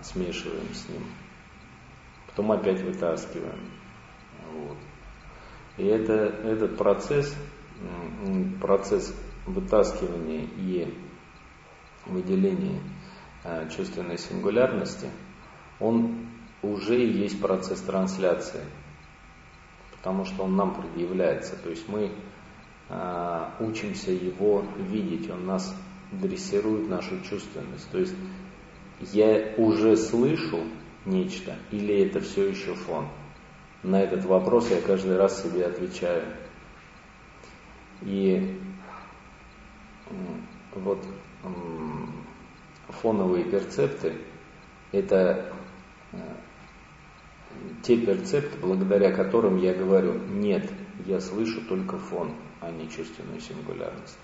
смешиваем с ним, потом опять вытаскиваем. Вот. И этот процесс вытаскивания и выделения чувственной сингулярности, он уже и есть процесс трансляции, потому что он нам предъявляется. То есть мы учимся его видеть, он нас дрессирует, нашу чувственность. То есть я уже слышу нечто, или это все еще фон? На этот вопрос я каждый раз себе отвечаю. И вот фоновые перцепты — это те перцепты, благодаря которым я говорю: нет, я слышу только фон, а не чувственную сингулярность.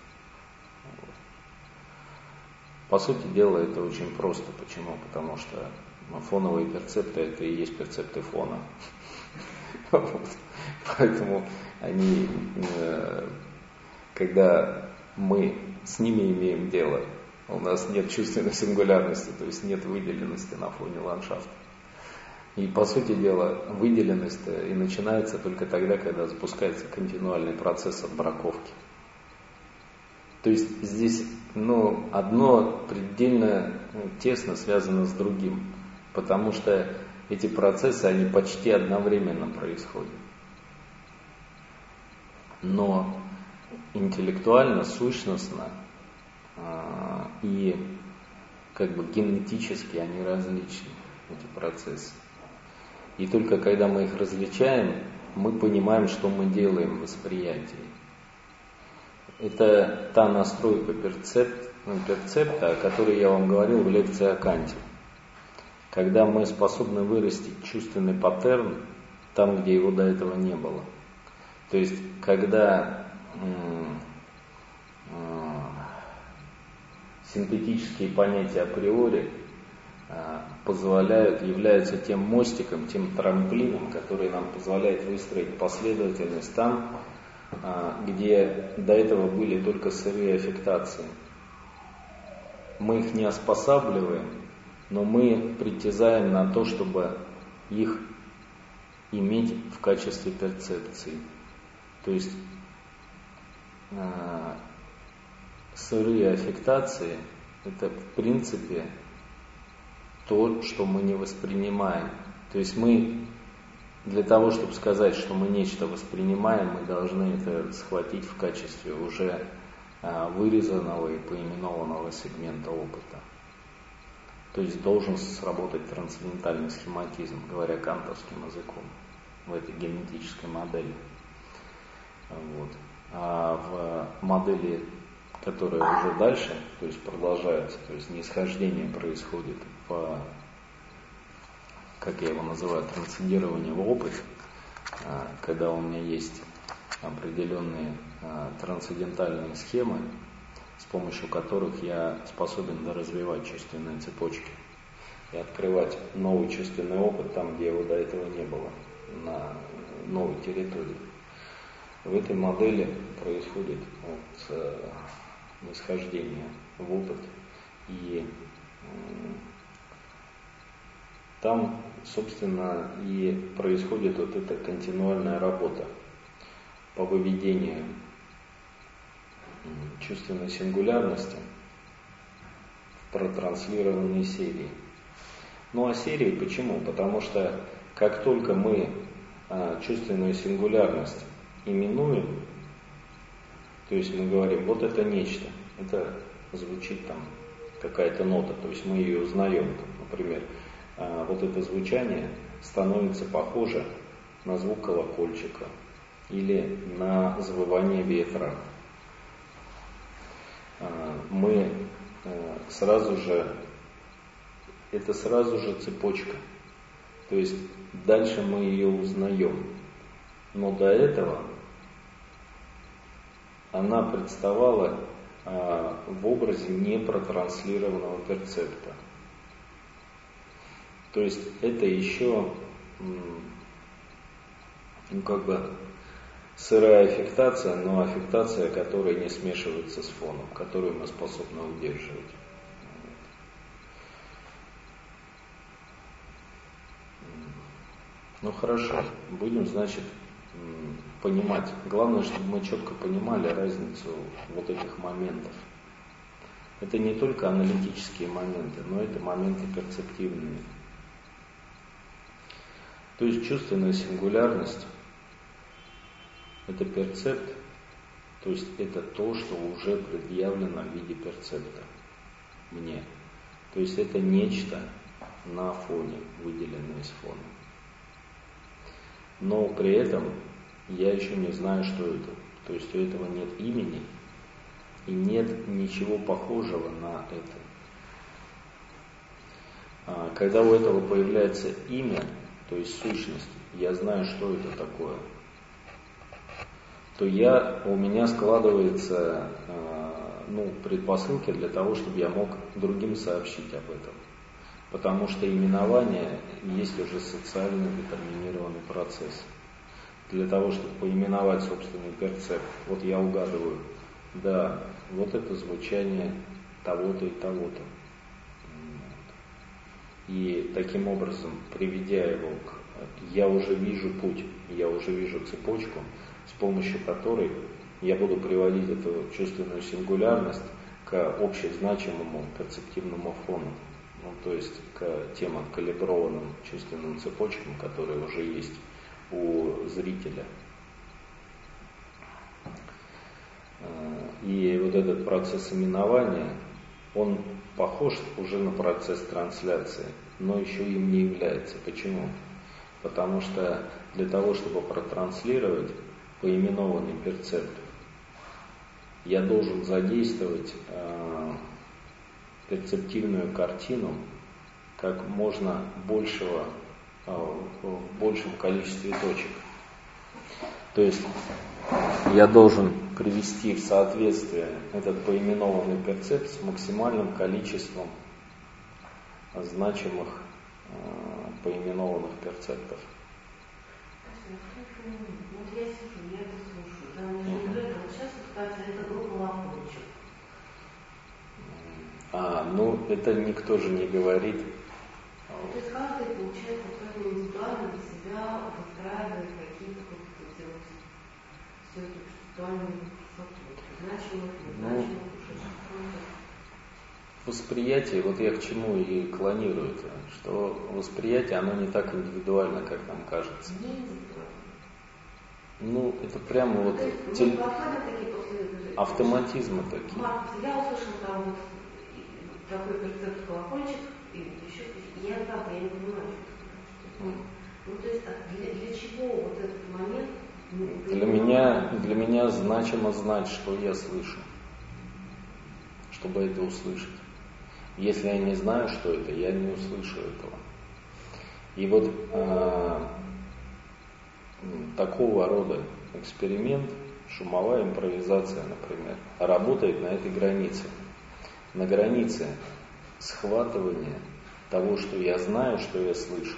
По сути дела, это очень просто. Почему? Потому что фоновые перцепты — это и есть перцепты фона. Поэтому они, когда мы с ними имеем дело, у нас нет чувственной сингулярности, то есть нет выделенности на фоне ландшафта. И по сути дела выделенность и начинается только тогда, когда запускается континуальный процесс отбраковки. То есть здесь одно предельно тесно связано с другим, потому что эти процессы, они почти одновременно происходят. Но интеллектуально, сущностно и генетически они различны, эти процессы. И только когда мы их различаем, мы понимаем, что мы делаем в восприятии. Это та настройка перцепта, о которой я вам говорил в лекции о Канте. Когда мы способны вырастить чувственный паттерн там, где его до этого не было. То есть, когда синтетические понятия априори позволяют, являются тем мостиком, тем трамплином, который нам позволяет выстроить последовательность там, где до этого были только сырые аффектации. Мы их не оспосабливаем, но мы притязаем на то, чтобы их иметь в качестве перцепции. То есть сырые аффектации – это в принципе то, что мы не воспринимаем. То есть мы для того, чтобы сказать, что мы нечто воспринимаем, мы должны это схватить в качестве уже вырезанного и поименованного сегмента опыта. То есть должен сработать трансцендентальный схематизм, говоря кантовским языком, в этой генетической модели. Вот. А в модели, которая уже дальше, то есть продолжается, то есть нисхождение происходит по, как я его называю, трансцендированию в опыт, когда у меня есть определенные трансцендентальные схемы, с помощью которых я способен доразвивать чувственные цепочки и открывать новый чувственный опыт там, где его до этого не было, на новой территории. В этой модели происходит нисхождение в опыт, и там, собственно, и происходит вот эта континуальная работа по выведению чувственной сингулярности в протранслированные серии. Ну а серии почему? Потому что как только мы чувственную сингулярность именуем, то есть мы говорим, вот это нечто, это звучит там какая-то нота, то есть мы ее узнаем, например, вот это звучание становится похоже на звук колокольчика или на завывание ветра. Мы сразу же, это сразу же цепочка, то есть дальше мы ее узнаем, но до этого она представала в образе непротранслированного перцепта. То есть это еще как бы сырая аффектация, но аффектация, которая не смешивается с фоном, которую мы способны удерживать. Ну хорошо, будем, значит, понимать. Главное, чтобы мы четко понимали разницу вот этих моментов. Это не только аналитические моменты, но это моменты перцептивные. То есть чувственная сингулярность — это перцепт, то есть это то, что уже предъявлено в виде перцепта мне. То есть это нечто на фоне, выделенное из фона. Но при этом я еще не знаю, что это. То есть у этого нет имени и нет ничего похожего на это. Когда у этого появляется имя, то есть сущность, я знаю, что это такое, то у меня складываются предпосылки для того, чтобы я мог другим сообщить об этом. Потому что именование есть уже социально детерминированный процесс. Для того, чтобы поименовать собственный перцепт, вот я угадываю, да, вот это звучание того-то и того-то. И таким образом, приведя его я уже вижу путь, я уже вижу цепочку, с помощью которой я буду приводить эту чувственную сингулярность к общезначимому перцептивному фону, то есть к тем откалиброванным чувственным цепочкам, которые уже есть у зрителя. И вот этот процесс именования, он похож уже на процесс трансляции, но еще им не является. Почему? Потому что для того, чтобы протранслировать поименованный перцепт, я должен задействовать перцептивную картину как можно в большем количестве точек. То есть я должен привести в соответствие этот поименованный перцепт с максимальным количеством значимых поименованных перцептов. Вот я сижу, я это слушаю. Там не играет, вот сейчас кажется, это группа лапочек. Это никто же не говорит. То есть каждый получает как-то индивидуально для себя выстраивает какие-то все-таки индивидуальные значимые, значимые. Восприятие, вот я к чему и клонирую это, что восприятие, оно не так индивидуально, как нам кажется. Это прямо вот автоматизмы такие. Марк, я услышал там вот такой перцепт колокольчик, и еще я не понимаю, что это. То есть для чего вот этот момент? Для меня значимо знать, что я слышу, чтобы это услышать. Если я не знаю, что это, я не услышу этого. И вот такого рода эксперимент, шумовая импровизация, например, работает на этой границе. На границе схватывания того, что я знаю, что я слышу,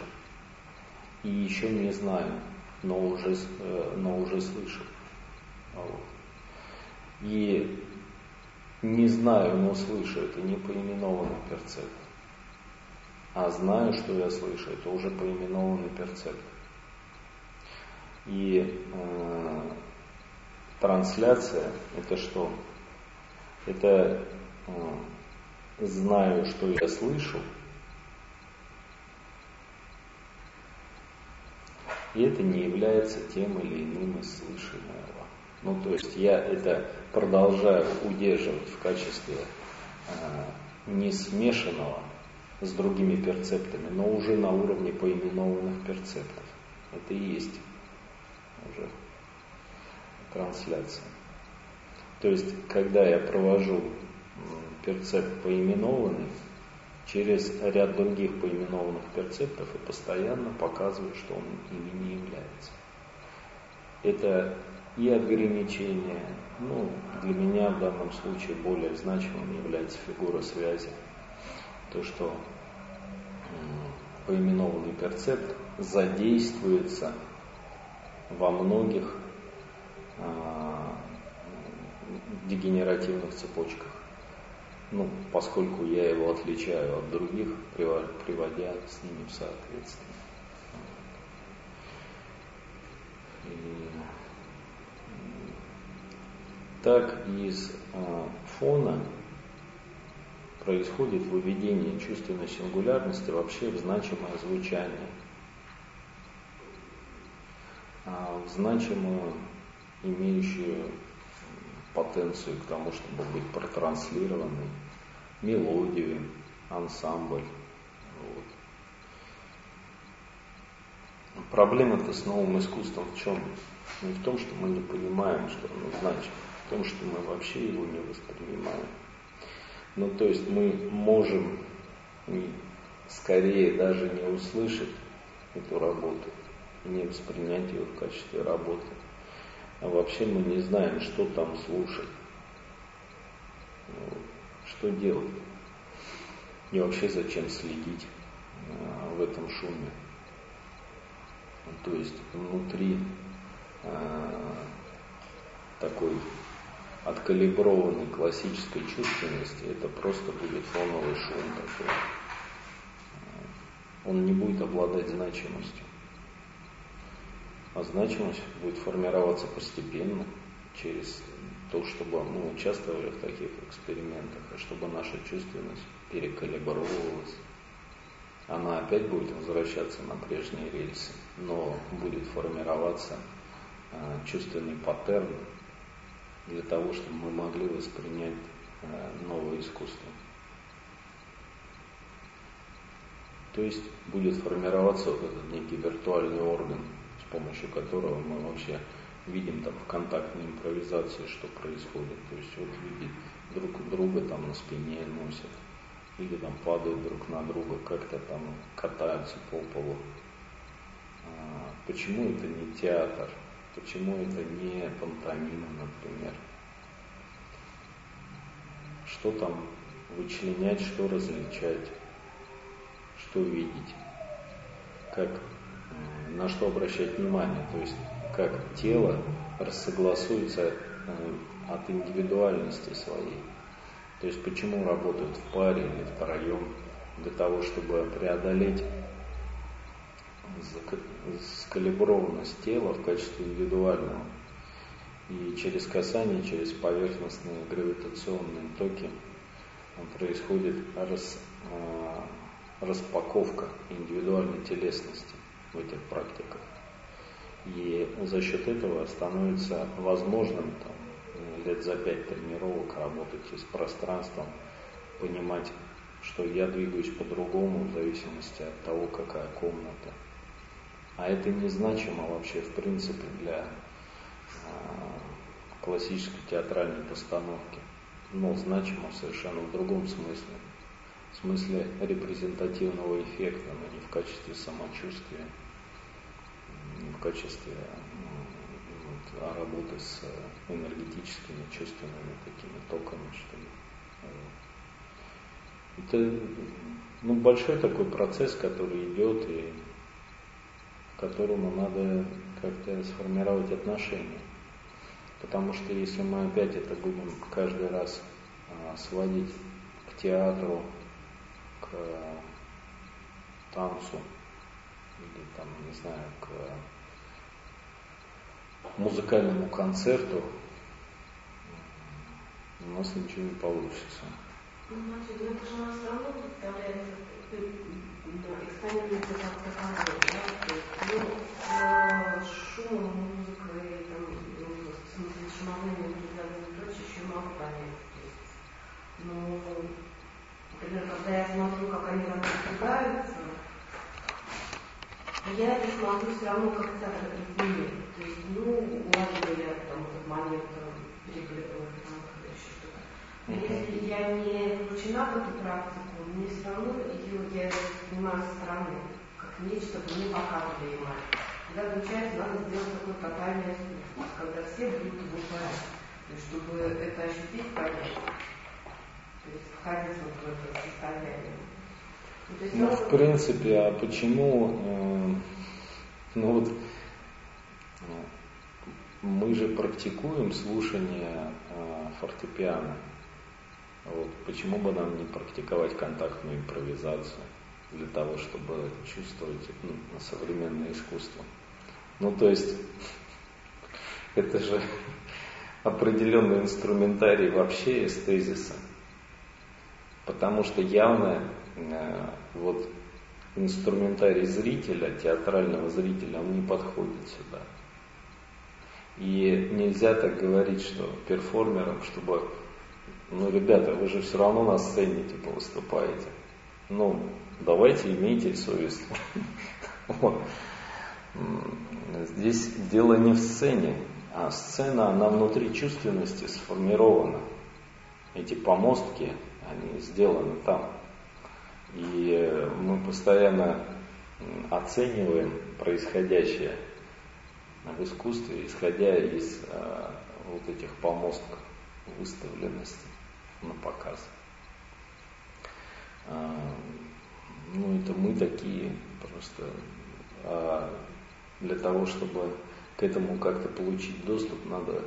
и еще не знаю, но уже слышу. И не знаю, но слышу, это не поименованный перцепт. А знаю, что я слышу, это уже поименованный перцепт. И трансляция – это что? Это знаю, что я слышу, и это не является тем или иным из слышимого. То есть я это продолжаю удерживать в качестве не смешанного с другими перцептами, но уже на уровне поименованных перцептов. Это и есть уже трансляция. То есть, когда я провожу перцепт поименованный через ряд других поименованных перцептов и постоянно показываю, что он ими не является. Это и ограничение, для меня в данном случае более значимым является фигура связи. То, что поименованный перцепт задействуется во многих дегенеративных цепочках, поскольку я его отличаю от других, приводя с ними в соответствие. Так из фона происходит выведение чувственной сингулярности вообще в значимое звучание, в значимую, имеющую потенцию к тому, чтобы быть протранслированной, мелодию, ансамбль. Проблема-то с новым искусством в чем? Не в том, что мы не понимаем, что оно значит, в том, что мы вообще его не воспринимаем. То есть мы можем скорее даже не услышать эту работу, не воспринять ее в качестве работы. А вообще мы не знаем, что там слушать, что делать и вообще зачем следить в этом шуме. То есть внутри такой откалиброванной классической чувственности это просто будет фоновый шум такой. Он не будет обладать значимостью. А значимость будет формироваться постепенно через то, чтобы мы участвовали в таких экспериментах, и чтобы наша чувственность перекалибровывалась. Она опять будет возвращаться на прежние рельсы, но будет формироваться чувственный паттерн для того, чтобы мы могли воспринять новое искусство. То есть будет формироваться вот этот некий виртуальный орган, с помощью которого мы вообще видим там в контактной импровизации, что происходит. То есть вот люди друг друга там на спине носят, или там падают друг на друга, как-то там катаются по полу. Почему это не театр? Почему это не пантомима, например? Что там вычленять, что различать, что видеть, как, на что обращать внимание, то есть как тело рассогласуется от индивидуальности своей. То есть почему работают в паре или втроем, для того, чтобы преодолеть скалиброванность тела в качестве индивидуального. И через касание, через поверхностные гравитационные токи происходит распаковка индивидуальной телесности в этих практиках. И за счет этого становится возможным там, лет за 5 тренировок работать с пространством, понимать, что я двигаюсь по-другому в зависимости от того, какая комната. А это незначимо вообще в принципе для классической театральной постановки, но значимо совершенно в другом смысле. В смысле репрезентативного эффекта, но не в качестве самочувствия, не в качестве работы с энергетическими, чувственными такими токами, что ли. Это большой такой процесс, который идет и к которому надо как-то сформировать отношения. Потому что если мы опять это будем каждый раз сводить к театру, к танцу или там, не знаю, к музыкальному концерту, у нас ничего не получится. Ну, значит, это же у нас равно представляется эксперимент с шумом, музыкой, в смысле шумовыми предметами и прочее, еще могу понять. Но, например, когда я смотрю, как они разбегаются, я это смотрю все равно как-то изменить. То есть, уложили там этот момент переглядывания, еще что-то. Если я не включена в эту практику, мне все равно я снимаю со стороны, как нечто мне показывали. Когда получается, надо сделать такой тотальный искусство, когда все будут его парить, чтобы это ощутить, понять, то есть входить вот в это состояние. В принципе, а почему, мы же практикуем слушание фортепиано. Вот, почему бы нам не практиковать контактную импровизацию для того, чтобы чувствовать современное искусство? То есть, это же определенный инструментарий вообще эстезиса. Потому что явно инструментарий зрителя, театрального зрителя, он не подходит сюда. И нельзя так говорить, что перформерам, чтобы... ребята, вы же все равно на сцене выступаете. Давайте имейте совесть. Здесь дело не в сцене, а сцена, она внутри чувственности сформирована. Эти помостки, они сделаны там. И мы постоянно оцениваем происходящее в искусстве, исходя из вот этих помостков выставленности на показ. Это мы такие просто. Для того, чтобы к этому как-то получить доступ, надо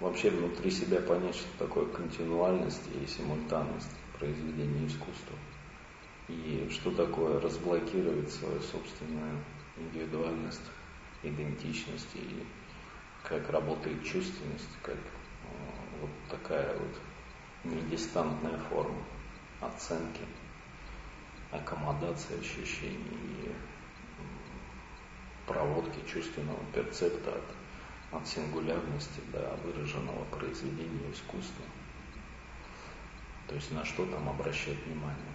вообще внутри себя понять, что такое континуальность и симультанность произведения искусства. И что такое разблокировать свою собственную индивидуальность, идентичность, и как работает чувственность, как такая недистантная форма оценки, аккомодации ощущений и проводки чувственного перцепта от сингулярности до выраженного произведения искусства. То есть на что там обращать внимание.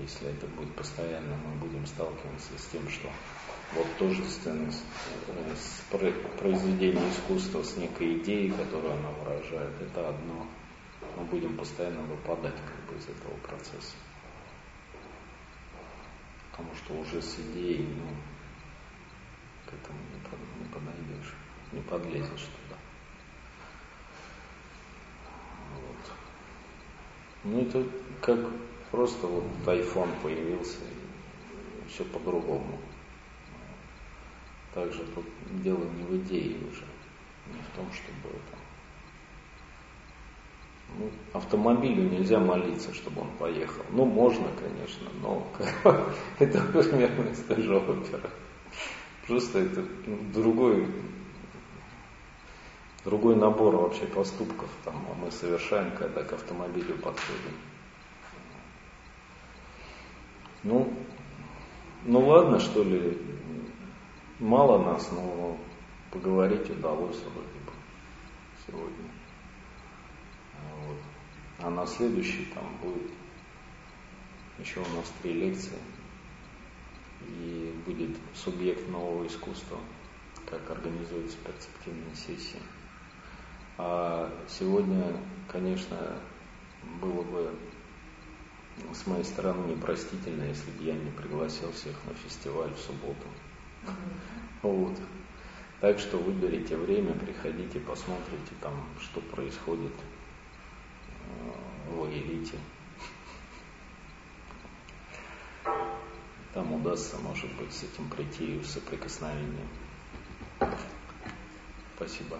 Если это будет постоянно, мы будем сталкиваться с тем, что тождественность произведения искусства с некой идеей, которую она выражает, это одно. Мы будем постоянно выпадать из этого процесса. Потому что уже с идеей, к этому не подойдешь. не подлезешь туда. Вот. Ну это как просто вот iPhone появился, и все по-другому. Также тут дело не в идее уже, не в том, чтобы это. Ну, автомобилю нельзя молиться, чтобы он поехал. Ну, можно, конечно, но это примерно из той же оперы. Просто это другой набор вообще поступков там мы совершаем, когда к автомобилю подходим. Ну ладно, что ли, мало нас, но поговорить удалось вроде бы сегодня. Вот. А на следующий там будет еще у нас 3 лекции. И будет субъект нового искусства, как организуются перцептивные сессии. А сегодня, конечно, было бы с моей стороны непростительно, если бы я не пригласил всех на фестиваль в субботу. Вот. Так что выберите время, приходите, посмотрите там, что происходит в элите. Там удастся, может быть, с этим прийти в соприкосновение. Спасибо.